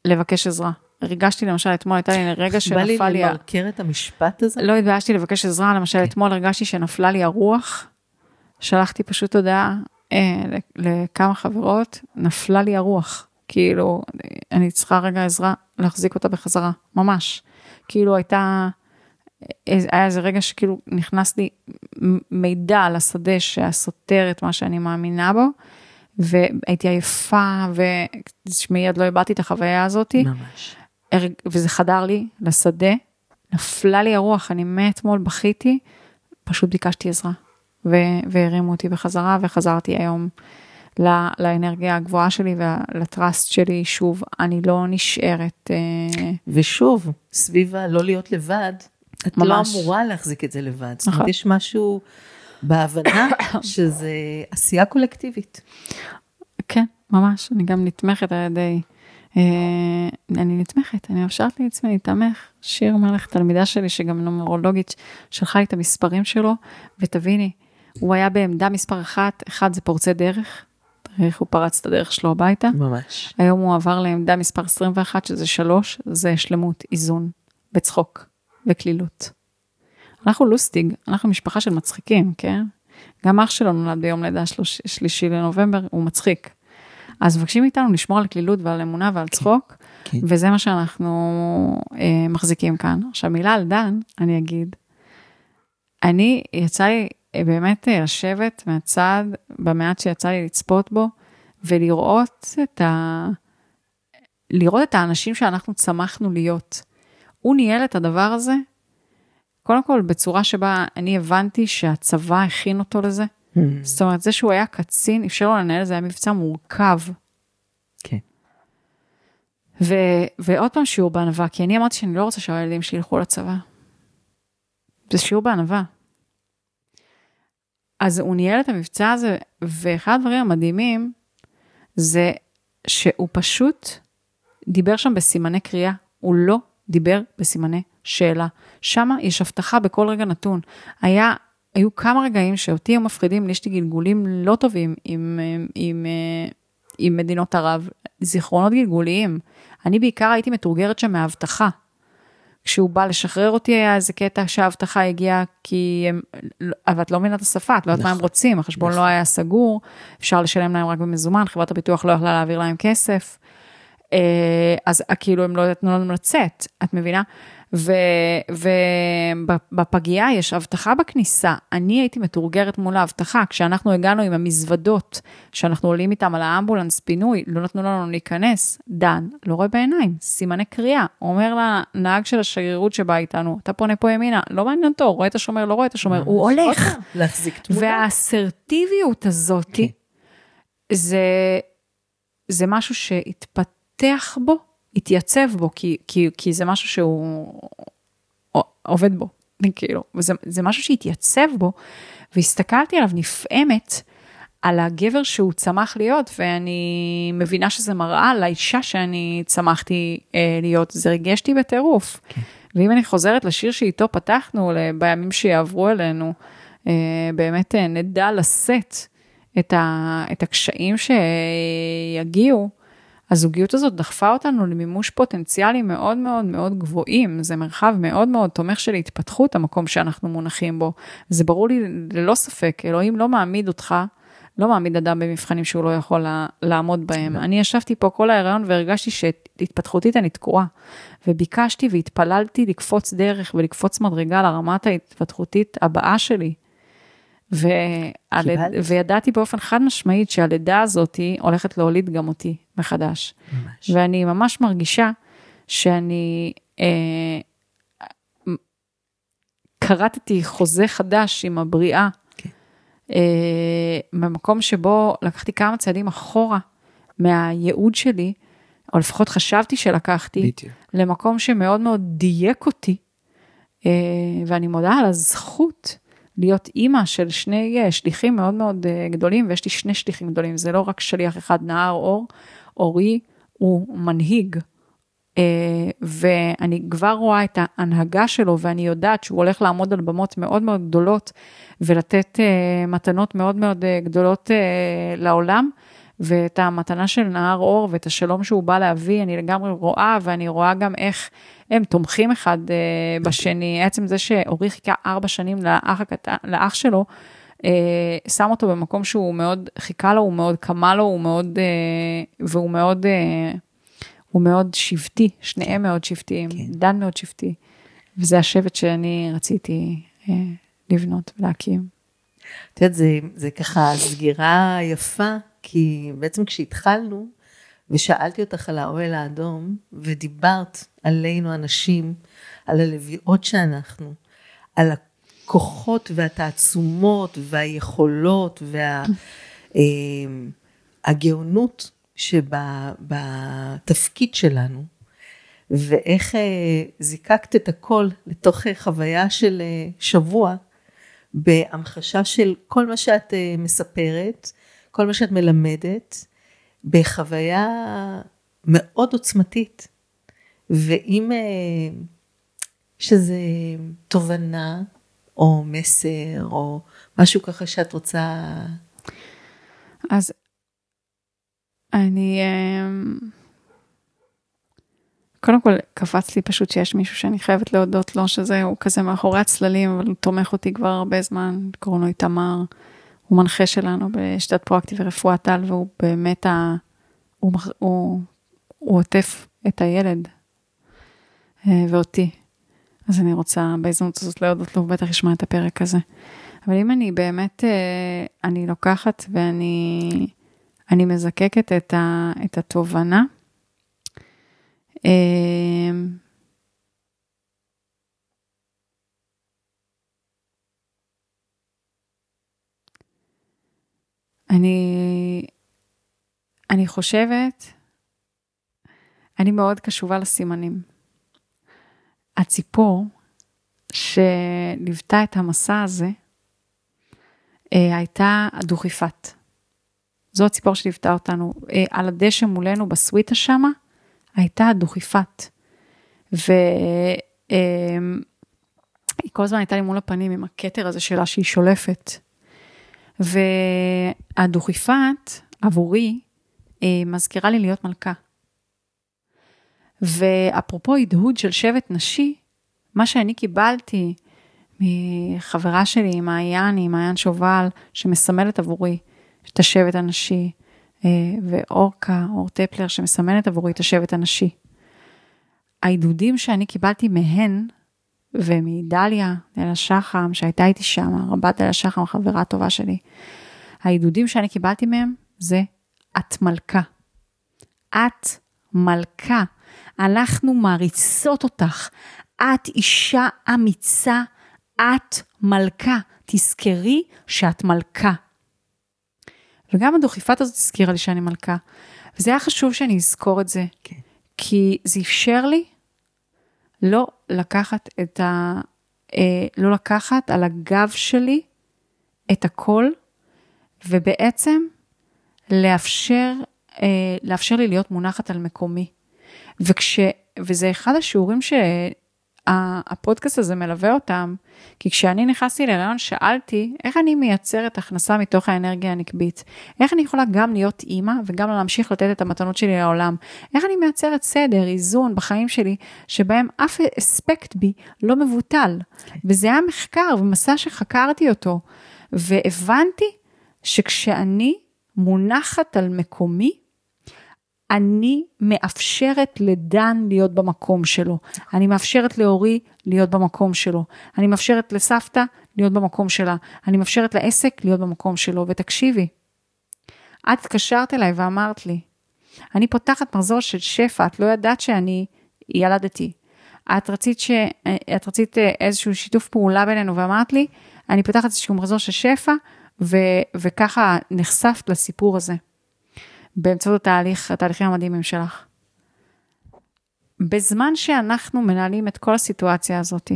לבקש עזרה. הרגשתי למשל אתמול, הייתה לי רגע שנפל לי... בא לי למרקר את המשפט הזה? לא התביישתי לבקש עזרה, למשל אתמול הרגשתי שנפלה לי הרוח, שלחתי פשוט הודעה לכמה חברות, נפלה לי הרוח. כאילו, אני צריכה רגע עזרה להחזיק אותה בחזרה, ממש. כאילו, היה איזה רגע שכאילו נכנס לי מידע על השדה שהסותר את מה שאני מאמינה בו, והייתי עייפה, ומיד לא הבאתי את החוויה הזאת. ממש. וזה חדר לי לשדה, נפלה לי הרוח, אני מאתמול בכיתי, פשוט ביקשתי עזרה. והרימו אותי בחזרה, וחזרתי היום לאנרגיה הגבוהה שלי ולטרסט שלי. שוב, אני לא נשארת. ושוב, סביבה, לא להיות לבד, את ממש. לא אמורה להחזיק את זה לבד. זאת אומרת, יש משהו בהבנה שזה עשייה קולקטיבית. כן, ממש. אני גם נתמכת על ידי... אני נתמכת, אני אפשרת לעצמי להתאמך. שיר מלך, תלמידה שלי, שגם נומרולוגית, שלחה לי את המספרים שלו, ותביני, הוא היה בעמדה מספר 1 זה פורצי דרך, הוא פרץ את הדרך שלו הביתה. ממש. היום הוא עבר לעמדה מספר 21, שזה 3, זה שלמות, איזון, בצחוק, וכלילות. אנחנו לוסטיג, אנחנו משפחה של מצחיקים, כן? גם אח שלו נולד ביום לידה 3 לנובמבר, הוא מצחיק. אז מבקשים איתנו לשמור על כלילות ועל אמונה ועל צחוק, וזה מה שאנחנו מחזיקים כאן. עכשיו, מילה על דן, אני אגיד, אני יצא לי באמת לשבת מהצד, במעט שיצא לי לצפות בו, ולראות את האנשים שאנחנו צמחנו להיות. הוא ניהל את הדבר הזה, קודם כל בצורה שבה אני הבנתי שהצבא הכין אותו לזה, זאת אומרת, זה שהוא היה קצין, אפשר לו לנהל, זה היה מבצע מורכב. כן. ועוד פעם שיעור בענווה, כי אני אמרתי שאני לא רוצה שהילדים שלי ילכו לצבא. זה שיעור בענווה. אז הוא ניהל את המבצע הזה, ואחד הדברים המדהימים, זה שהוא פשוט דיבר שם בסימני קריאה, הוא לא דיבר בסימני שאלה. שמה יש הבטחה בכל רגע נתון. היו כמה רגעים שאותי הם מפחידים, יש לי גלגולים לא טובים עם מדינות ערב, זיכרונות גלגוליים. אני בעיקר הייתי מתורגרת שם מההבטחה. כשהוא בא לשחרר אותי היה איזה קטע שההבטחה הגיעה, כי הם, אבל את לא מבינה את השפה, את לא יודעת מה הם רוצים, החשבון לא היה סגור, אפשר לשלם להם רק במזומן, חברת הביטוח לא יכלה להעביר להם כסף, אז כאילו הם לא נתנו לנו לצאת, את מבינה? ובפגיעה יש הבטחה בכניסה, אני הייתי מתורגרת מול ההבטחה, כשאנחנו הגענו עם המזוודות, שאנחנו עולים איתם על האמבולנס פינוי, לא נתנו לנו להיכנס, דן, לא רואה בעיניים, סימני קריאה, אומר לנהג של השגרירות שבא איתנו, אתה פונה פה ימינה, לא מעניין אותו, רואה את השומר, לא רואה את השומר, הוא הולך, והאסרטיביות הזאת, זה משהו שהתפתח בו, התייצב בו, כי זה משהו שהוא עובד בו, כאילו, זה משהו שהתייצב בו, והסתכלתי עליו נפעמת, על הגבר שהוא צמח להיות, ואני מבינה שזה מראה לאישה שאני צמחתי להיות, זה רגשתי בטירוף, ואם אני חוזרת לשיר שאיתו פתחנו, בימים שיעברו אלינו, באמת נדע לשאת את הקשיים שיגיעו, הזוגיות הזאת דחפה אותנו למימוש פוטנציאלי מאוד מאוד מאוד גבוהים, זה מרחב מאוד מאוד תומך של התפתחות, המקום שאנחנו מונחים בו, זה ברור לי ללא ספק, אלוהים לא מעמיד אותך, לא מעמיד אדם במבחנים שהוא לא יכול לעמוד בהם, אני ישבתי פה כל ההיריון והרגשתי שהתפתחותית אני תקועה, וביקשתי והתפללתי לקפוץ דרך ולקפוץ מדרגה לרמת ההתפתחותית הבאה שלי, וידעתי באופן חד משמעית שהלידה הזאת הולכת להוליד גם אותי מחדש. ממש. ואני ממש מרגישה שאני קראתי חוזה חדש עם הבריאה, במקום שבו לקחתי כמה צעדים אחורה מהייעוד שלי, או לפחות חשבתי שלקחתי, בדיוק. למקום שמאוד מאוד דייק אותי, ואני מודה על הזכות להיות אימא של שני שליחים מאוד מאוד גדולים, ויש לי שני שליחים גדולים, זה לא רק שליח אחד, נער אור, אורי הוא מנהיג, ואני כבר רואה את ההנהגה שלו, ואני יודעת שהוא הולך לעמוד על במות מאוד מאוד גדולות, ולתת מתנות מאוד מאוד גדולות לעולם, ואת המתנה של נער אור, ואת השלום שהוא בא להביא, אני לגמרי רואה, ואני רואה גם איך הם תומכים אחד בשני, עצם זה שאורי חיכה 4 שנים לאח שלו, שם אותו במקום שהוא מאוד חיכה לו, הוא מאוד קמה לו, והוא מאוד שבטי, שניהם מאוד שבטיים, דן מאוד שבטי, וזה השבט שאני רציתי לבנות ולהקים. את יודעת, זה ככה סגירה יפה, כי בעצם כשהתחלנו, ושאלתי אותך על האוהל האדום, ודיברת עלינו אנשים, על הלוויות שאנחנו, על הכוחות והתעצומות והיכולות והגאונות שבתפקיד שלנו, ואיך זיקקת את הכל לתוך חוויה של שבוע, בהמחשה של כל מה שאת מספרת, כל מה שאת מלמדת, בחוויה מאוד עוצמתית, ואם שזה תובנה או מסר או משהו ככה שאת רוצה. אז אני קודם כל קפץ לי פשוט שיש מישהו שאני חייבת להודות לו, שזה הוא כזה מאחורי הצללים, אבל הוא תומך אותי כבר הרבה זמן, קוראים לו תמר, הוא מנחה שלנו בשתת פרואקטיב ורפואה טל, והוא באמת הוא עוטף את הילד ואותי. אז אני רוצה בהזדמנות הזאת להודות לו, בטח ישמע את הפרק הזה. אבל אם אני באמת, אני לוקחת ואני מזקקת את התובנה, אני חושבת, אני מאוד קשובה לסימנים. הציפור שליוותה את המסע הזה, הייתה הדוכיפת. זו הציפור שליוותה אותנו. על הדשא מולנו בסוויטה שמה, הייתה הדוכיפת. והיא כל הזמן הייתה לי מול הפנים, עם הכתר הזה שלה שהיא שולפת. והדוכיפת, עבורי, מזכירה לי להיות מלכה. ואפרופו הדהוד של שבט נשי, מה שאני קיבלתי מחברה שלי, מעיין שובל, שמסמלת עבורי את השבט הנשי, ואורקה, אור טפלר, שמסמלת עבורי את השבט הנשי. העידודים שאני קיבלתי מהן, ומדליה, אלה שחם, שהייתה איתי שם, רבת אלה שחם, החברה הטובה שלי, העידודים שאני קיבלתי מהם, זה את מלכה. את מלכה. אנחנו מעריצות אותך, את אישה אמיצה, את מלכה, תזכרי שאת מלכה. וגם הדוכיפת הזאת הזכירה לי שאני מלכה, וזה היה חשוב שאני אזכור את זה, כן. כי זה אפשר לי לא לקחת לא לקחת על הגב שלי את הכל, ובעצם לאפשר לי להיות מונחת על מקומי. וזה אחד השיעורים שהפודקאסט הזה מלווה אותם, כי כשאני נכנסתי להיריון שאלתי, איך אני מייצרת הכנסה מתוך האנרגיה הנקבית? איך אני יכולה גם להיות אימא וגם להמשיך לתת את המתנות שלי לעולם? איך אני מייצרת סדר, איזון בחיים שלי, שבהם אף אספקט בי לא מבוטל? וזה היה מחקר ומסע שחקרתי אותו, והבנתי שכשאני מונחת על מקומי, אני מאפשרת לדן להיות במקום שלו. אני מאפשרת לאורי להיות במקום שלו. אני מאפשרת לסבתא להיות במקום שלה. אני מאפשרת לעסק להיות במקום שלו. ותקשיבי, את התקשרת אליי ואמרת לי, אני פותחת מחזור של שפע, את לא ידעת שאני ילדתי. את רצית איזשהו שיתוף פעולה בינינו ואמרת לי, אני פותחת איזשהו מחזור של שפע, וככה נחשפת לסיפור הזה. באמצעות התהליכים המדהימים שלך. בזמן שאנחנו מנהלים את כל הסיטואציה הזאת,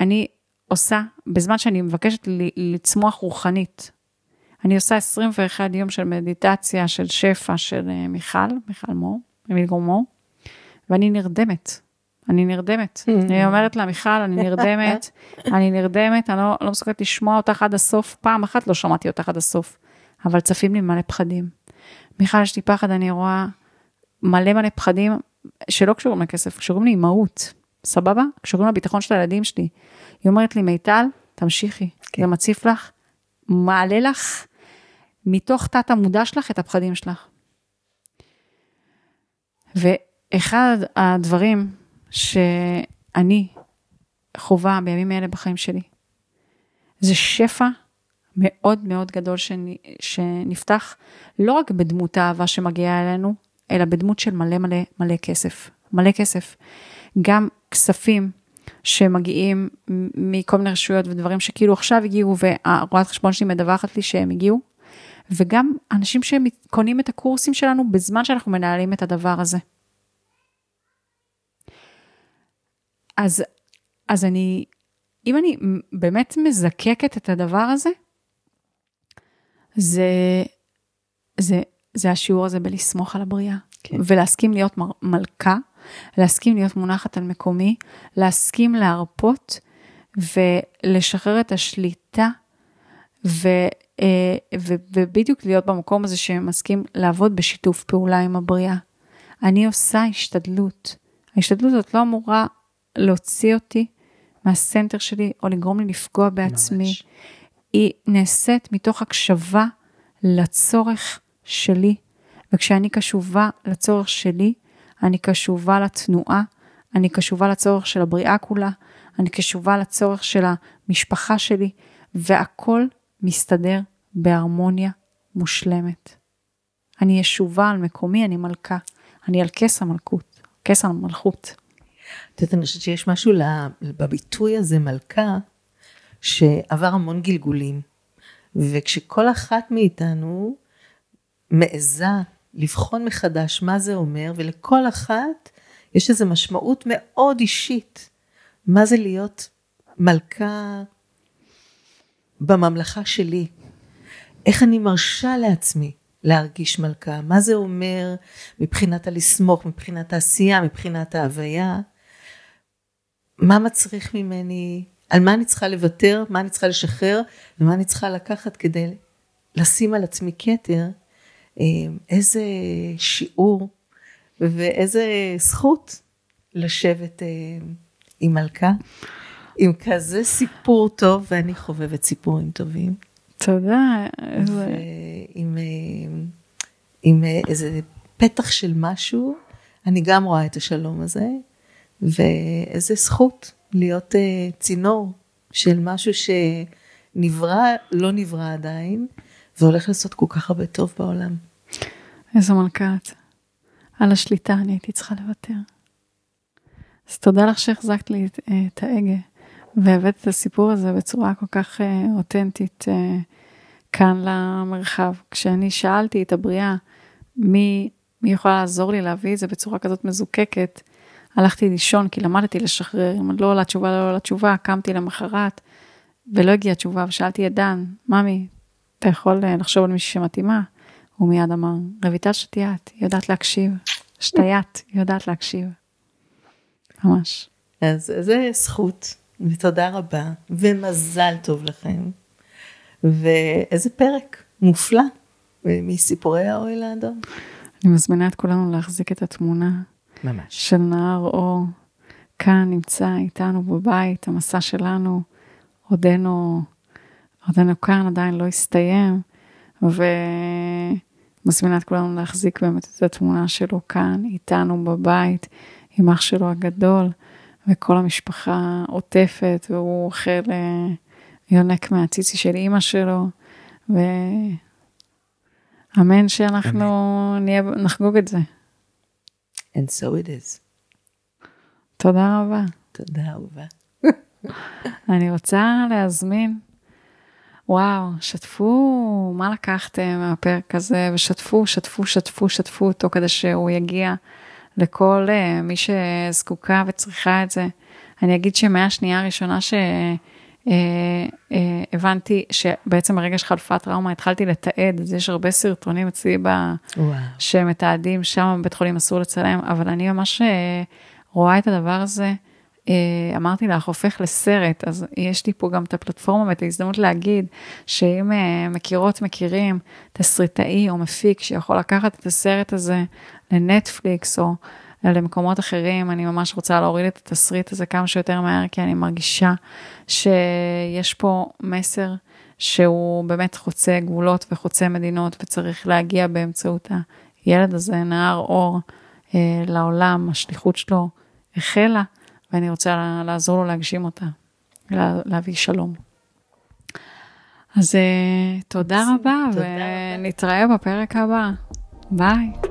אני עושה, בזמן שאני מבקשת לצמוח רוחנית, אני עושה 21 יום של מדיטציה, של שפע, של מיכל מילגרום, ואני נרדמת. אני אומרת לה, מיכל, אני נרדמת, אני לא מסוגלת לשמוע אותך עד הסוף, פעם אחת לא שמעתי אותך עד הסוף. אבל צפים לי מלא פחדים. מיכל, יש לי פחד, אני רואה מלא פחדים, שלא קשורים לכסף, קשורים לי אימהות, סבבה? קשורים לביטחון של הילדים שלי. היא אומרת לי, מיטל, תמשיכי, כן. זה מציף לך, מעלה לך, מתוך תת המודע שלך, את הפחדים שלך. ואחד הדברים, שאני חובה בימים האלה בחיים שלי, זה שפע, מאוד מאוד גדול שנפתח, לא רק בדמות האהבה שמגיעה אלינו, אלא בדמות של מלא כסף. גם כספים שמגיעים מכל מיני רשויות ודברים שכאילו עכשיו הגיעו, והרואת חשבון שלי מדווחת לי שהם הגיעו, וגם אנשים שקונים את הקורסים שלנו בזמן שאנחנו מנהלים את הדבר הזה. אז אני, אם אני באמת מזקקת את הדבר הזה, זה השיעור הזה בלסמוך על הבריאה. כן. ולהסכים להיות מלכה, להסכים להיות מונחת על מקומי, להסכים להרפות, ולשחרר את השליטה, ובדיוק להיות במקום הזה שמסכים לעבוד בשיתוף פעולה עם הבריאה. אני עושה השתדלות. ההשתדלות הזאת לא אמורה להוציא אותי מהסנטר שלי, או לגרום לי לפגוע בעצמי. ממש. היא נעשית מתוך הקשבה לצורך שלי, וכשאני קשובה לצורך שלי, אני קשובה לתנועה, אני קשובה לצורך של הבריאה כולה, אני קשובה לצורך של המשפחה שלי, והכל מסתדר בהרמוניה מושלמת. אני ישובה על מקומי, אני מלכה, אני על כס המלכות, כס המלכות. את יודעת, אני חושבת שיש משהו בביטוי הזה מלכה, שעבר המון גלגולים, וכשכל אחת מאיתנו מעזה לבחון מחדש מה זה אומר, ולכל אחת יש איזו משמעות מאוד אישית, מה זה להיות מלכה בממלכה שלי, איך אני מרשה לעצמי להרגיש מלכה, מה זה אומר מבחינת הלסמוך, מבחינת העשייה, מבחינת ההוויה, מה מצריך ממני, על מה אני צריכה לוותר, מה אני צריכה לשחרר, ומה אני צריכה לקחת כדי לשים על עצמי כתר, איזה שיעור ואיזה זכות לשבת עם מלכה, עם כזה סיפור טוב, ואני חובבת סיפורים טובים. תודה. עם איזה פתח של משהו, אני גם רואה את השלום הזה, ואיזה זכות להיות צינור של משהו שנברא, לא נברא עדיין, והולך לעשות כל כך הרבה טוב בעולם. איזו מלכת. על השליטה אני הייתי צריכה לוותר. אז תודה לך שהחזקת לי את ההגה, והבאת את הסיפור הזה בצורה כל כך אותנטית כאן למרחב. כשאני שאלתי את הבריאה, מי יכולה לעזור לי להביא את זה בצורה כזאת מזוקקת, הלכתי לישון כי למדתי לשחרר, אם לא עולה תשובה, לא עולה תשובה, קמתי למחרת, ולא הגיעה תשובה, ושאלתי את דן, ממי, אתה יכול לחשוב על מישהי שמתאימה? הוא מיד אמר, רויטל שטיאט, היא יודעת להקשיב. שטיאט, היא יודעת להקשיב. ממש. אז זה זכות, ותודה רבה, ומזל טוב לכם. ואיזה פרק מופלא, מסיפורי האוהל האדום. אני מזמינה את כולנו להחזיק את התמונה. ממש. של נער אור, כאן נמצא איתנו בבית, המסע שלנו, עודנו כאן עדיין לא הסתיים, ומזמינת כולנו להחזיק באמת את התמונה שלו כאן, איתנו בבית, עם אח שלו הגדול, וכל המשפחה עוטפת, והוא אוכל יונק מהציצי של אמא שלו, ואמן שאנחנו נחגוג את זה. And so it is. תודה רבה. תודה רבה. אני רוצה להזמין... וואו, שתפו, מה לקחתם מהפרק הזה, ושתפו, שתפו, שתפו, שתפו אותו, כדי שהוא יגיע לכל מי שזקוקה וצריכה את זה. אני אגיד שמהשנייה הראשונה שהבנתי, שבעצם הרגע שחלפה טראומה, התחלתי לתעד, אז יש הרבה סרטונים אצלי שמתעדים, שם בבית חולים אסור לצלם, אבל אני ממש רואה את הדבר הזה, אמרתי לה, הופך לסרט, אז יש לי פה גם את הפלטפורמה, ואת ההזדמנות להגיד, שאם מכירים, תסריטאי או מפיק, שיכול לקחת את הסרט הזה, לנטפליקס או למקומות אחרים, אני ממש רוצה להוריד את התסריט הזה, כמה שיותר מהר, כי אני מרגישה, שיש פה מסר, שהוא באמת חוצה גבולות, וחוצה מדינות, וצריך להגיע באמצעות הילד הזה, נער אור, לעולם, השליחות שלו, החלה, ואני רוצה לעזור לו להגשים אותה, להביא שלום. אז תודה רבה, ונתראה בפרק הבא. ביי.